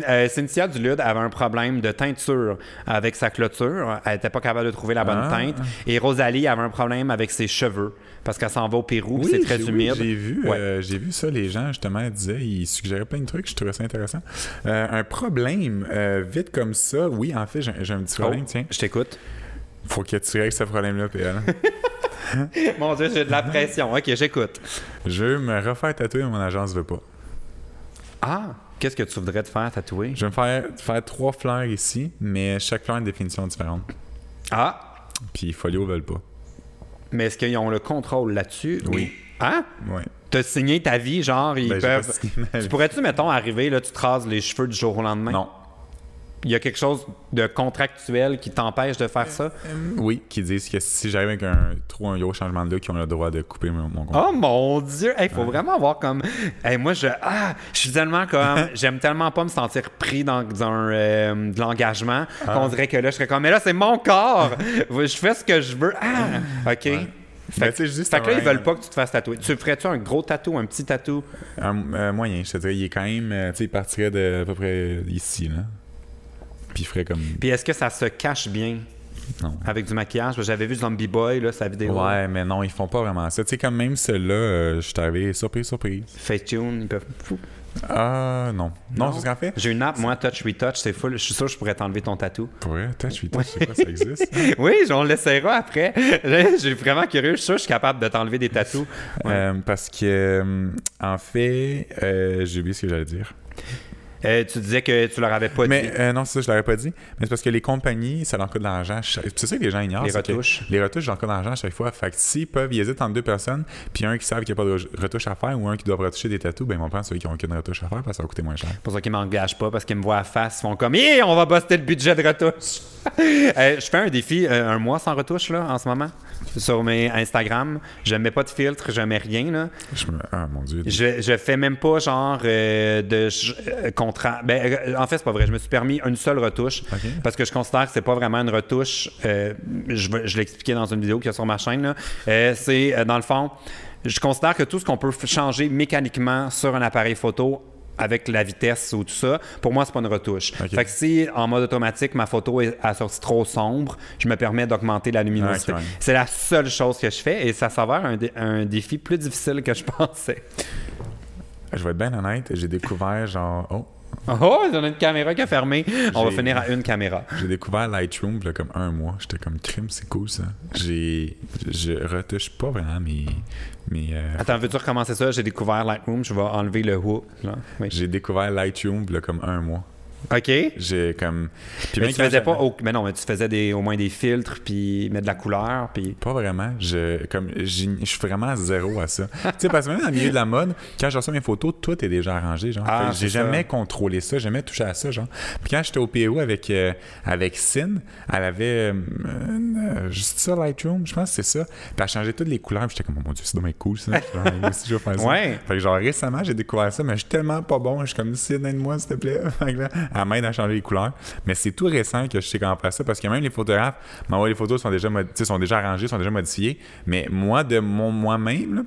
Euh, Cynthia Dulude avait un problème de teinture avec sa clôture. Elle n'était pas capable de trouver la bonne ah. teinte. Et Rosalie avait un problème avec ses cheveux parce qu'elle s'en va au Pérou. Oui, c'est très j'ai, humide. Oui, j'ai, vu, ouais. euh, j'ai vu ça. Les gens, justement, disaient, ils suggéraient plein de trucs. Je trouvais ça intéressant. Euh, un problème, euh, vite comme ça. Oui, en fait, j'ai, j'ai un petit problème. Oh, tiens. Je t'écoute. Faut que tu règles ce problème-là, P L. Mon Dieu, j'ai de la pression. OK, j'écoute. Je veux me refaire tatouer, mais mon agence ne veut pas. Ah! Qu'est-ce que tu voudrais te faire tatouer? Je vais me faire, faire trois fleurs ici, mais chaque fleur a une définition différente. Ah! Puis Folio ne veulent pas. Mais est-ce qu'ils ont le contrôle là-dessus? Oui. Hein? Oui. T'as signé ta vie, genre, ils ben, peuvent... Tu pourrais-tu, mettons, arriver, là, tu te rases les cheveux du jour au lendemain? Non. Il y a quelque chose de contractuel qui t'empêche de faire ça? Euh, euh, oui, qui disent que si j'arrive avec un trop un gros changement de look, ils ont le droit de couper mon, mon compte. Oh mon Dieu! Il hey, faut ouais. vraiment avoir comme... Hey, moi, je ah, je suis tellement comme... J'aime tellement pas me sentir pris dans, dans un, euh, de l'engagement ah. qu'on dirait que là, je serais comme... Mais là, c'est mon corps! Je fais ce que je veux. Ah! OK. Ouais. Fait, que, juste fait que là, ils veulent pas que tu te fasses tatouer. Tu ferais-tu un gros tatou, un petit tatou? Un euh, moyen, je te dirais. Il est quand même... Euh, tu sais, il partirait de à peu près ici, là. Puis ferait comme... Puis est-ce que ça se cache bien? Non. Avec du maquillage? J'avais vu Zombie Boy, là, sa vidéo. Ouais, mais non, ils font pas vraiment ça. Tu sais, comme même ceux-là, euh, je t'avais surprise, surprise. Face Tune, ils peuvent... Ah, euh, non. Non, c'est ce qu'en fait. J'ai une app, moi, Touch Retouch, c'est full. Je suis sûr que je pourrais t'enlever ton tatou. Ouais, Touch Retouch, je sais pas, ça existe. Oui, on l'essaiera après. J'ai vraiment curieux, je suis sûr que je suis capable de t'enlever des tatous. Ouais. Euh, parce que, euh, en fait, euh, j'ai oublié ce que j'allais dire. Euh, tu disais que tu leur avais pas mais, dit. Euh, non, c'est ça, je leur avais pas dit. Mais c'est parce que les compagnies, ça leur coûte de l'argent. C'est ça que les gens ignorent. Les retouches. Les retouches, ça leur coûte de l'argent à chaque fois. Fait que s'ils peuvent, ils hésitent entre deux personnes, puis un qui savent qu'il n'y a pas de retouche à faire ou un qui doit retoucher des tatous, ben ils vont prendre ceux qui n'ont aucune retouche à faire parce que ça va coûter moins cher. C'est pour ça qu'ils ne m'engagent pas parce qu'ils me voient à face. Ils font comme hé, on va buster le budget de retouche. euh, je fais un défi, euh, un mois sans retouche, là, en ce moment. Sur mes Instagram, je mets pas de filtre, je mets rien, là. Je me... Ah, mon Dieu. Je, je fais même pas, genre, euh, de je, euh, contrat... Ben, euh, en fait, c'est pas vrai. Je me suis permis une seule retouche okay. parce que je considère que c'est pas vraiment une retouche. Euh, je je l'expliquais dans une vidéo qu'il y a sur ma chaîne, là. Euh, c'est, euh, dans le fond, je considère que tout ce qu'on peut changer mécaniquement sur un appareil photo avec la vitesse ou tout ça, pour moi, c'est pas une retouche. Okay. Fait que si, en mode automatique, ma photo est sortie trop sombre, je me permets d'augmenter la luminosité. Okay. C'est la seule chose que je fais et ça s'avère un, dé- un défi plus difficile que je pensais. Je vais être bien honnête, j'ai découvert genre... Oh! Oh, j'en ai une caméra qui a fermé. On j'ai... va finir à une caméra. J'ai découvert Lightroom là, comme un mois. J'étais comme crime, c'est cool ça. J'ai... Je retouche pas vraiment mes... mes euh... Attends, veux-tu recommencer ça? J'ai découvert Lightroom, je vais enlever le whoop. Oui. J'ai découvert Lightroom là, comme un mois. OK. J'ai comme... Puis mais tu faisais j'avais... pas... Au... Mais non, mais tu faisais des... au moins des filtres, puis mettre de la couleur, puis... Pas vraiment. Je comme j'ai... je suis vraiment à zéro à ça. Tu sais, parce que même dans le milieu de la mode, quand je reçois mes photos, tout est déjà arrangé, genre. Ah, j'ai jamais ça. contrôlé ça, jamais touché à ça, genre. Puis quand j'étais au Pérou avec, euh, avec Sin, elle avait... Euh, euh, juste ça, Lightroom, je pense que c'est ça. Puis elle changeait toutes les couleurs, puis j'étais comme, oh, mon Dieu, c'est dommage cool, ça. Moi aussi, je vais faire ça. Ouais. Fait que genre, récemment, j'ai découvert ça, mais je suis tellement pas bon. Je suis comme, Sin, aide-moi, s'il te plaît. Elle m'aide à changer les couleurs. Mais c'est tout récent que je sais comment faire ça parce que même les photographes m'envoient les photos, sont déjà, mod- sont déjà arrangées, sont déjà modifiées. Mais moi, de mon, moi-même, là,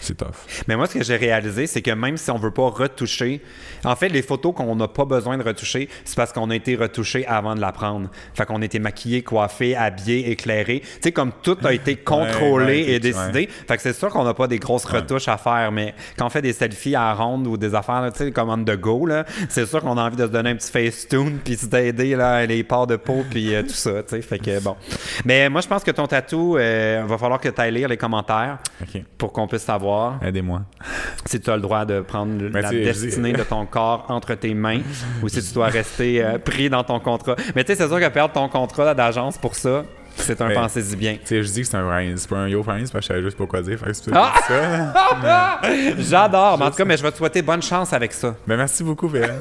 c'est tough. Mais moi, ce que j'ai réalisé, c'est que même si on ne veut pas retoucher, en fait, les photos qu'on n'a pas besoin de retoucher, c'est parce qu'on a été retouché avant de la prendre. Fait qu'on a été maquillé, coiffé, habillé, éclairé. Tu sais, comme tout a été contrôlé ouais, ouais, et décidé. Ouais. Fait que c'est sûr qu'on n'a pas des grosses retouches ouais. à faire, mais quand on fait des selfies à la ronde ou des affaires, tu sais, comme on the go, là, c'est sûr qu'on a envie de se donner un petit facetune puis d'aider là, les pores de peau puis euh, tout ça, tu sais. Fait que bon. Mais moi, je pense que ton tatou, euh, va falloir que tu ailles lire les commentaires okay. pour qu'on puisse savoir. Aidez-moi. Si tu as le droit de prendre mais la destinée de ton corps entre tes mains ou si tu dois rester euh, pris dans ton contrat. Mais tu sais, c'est sûr que perdre ton contrat d'agence pour ça, c'est un mais, pensez-y bien. Tu sais, je dis que c'est un Ryan, c'est pas un Yo Ryan, c'est parce que je savais juste pas quoi dire. Fait que c'est ah! ça. Mais... J'adore, mais en tout cas, mais je vais te souhaiter bonne chance avec ça. Ben, merci beaucoup, Véa.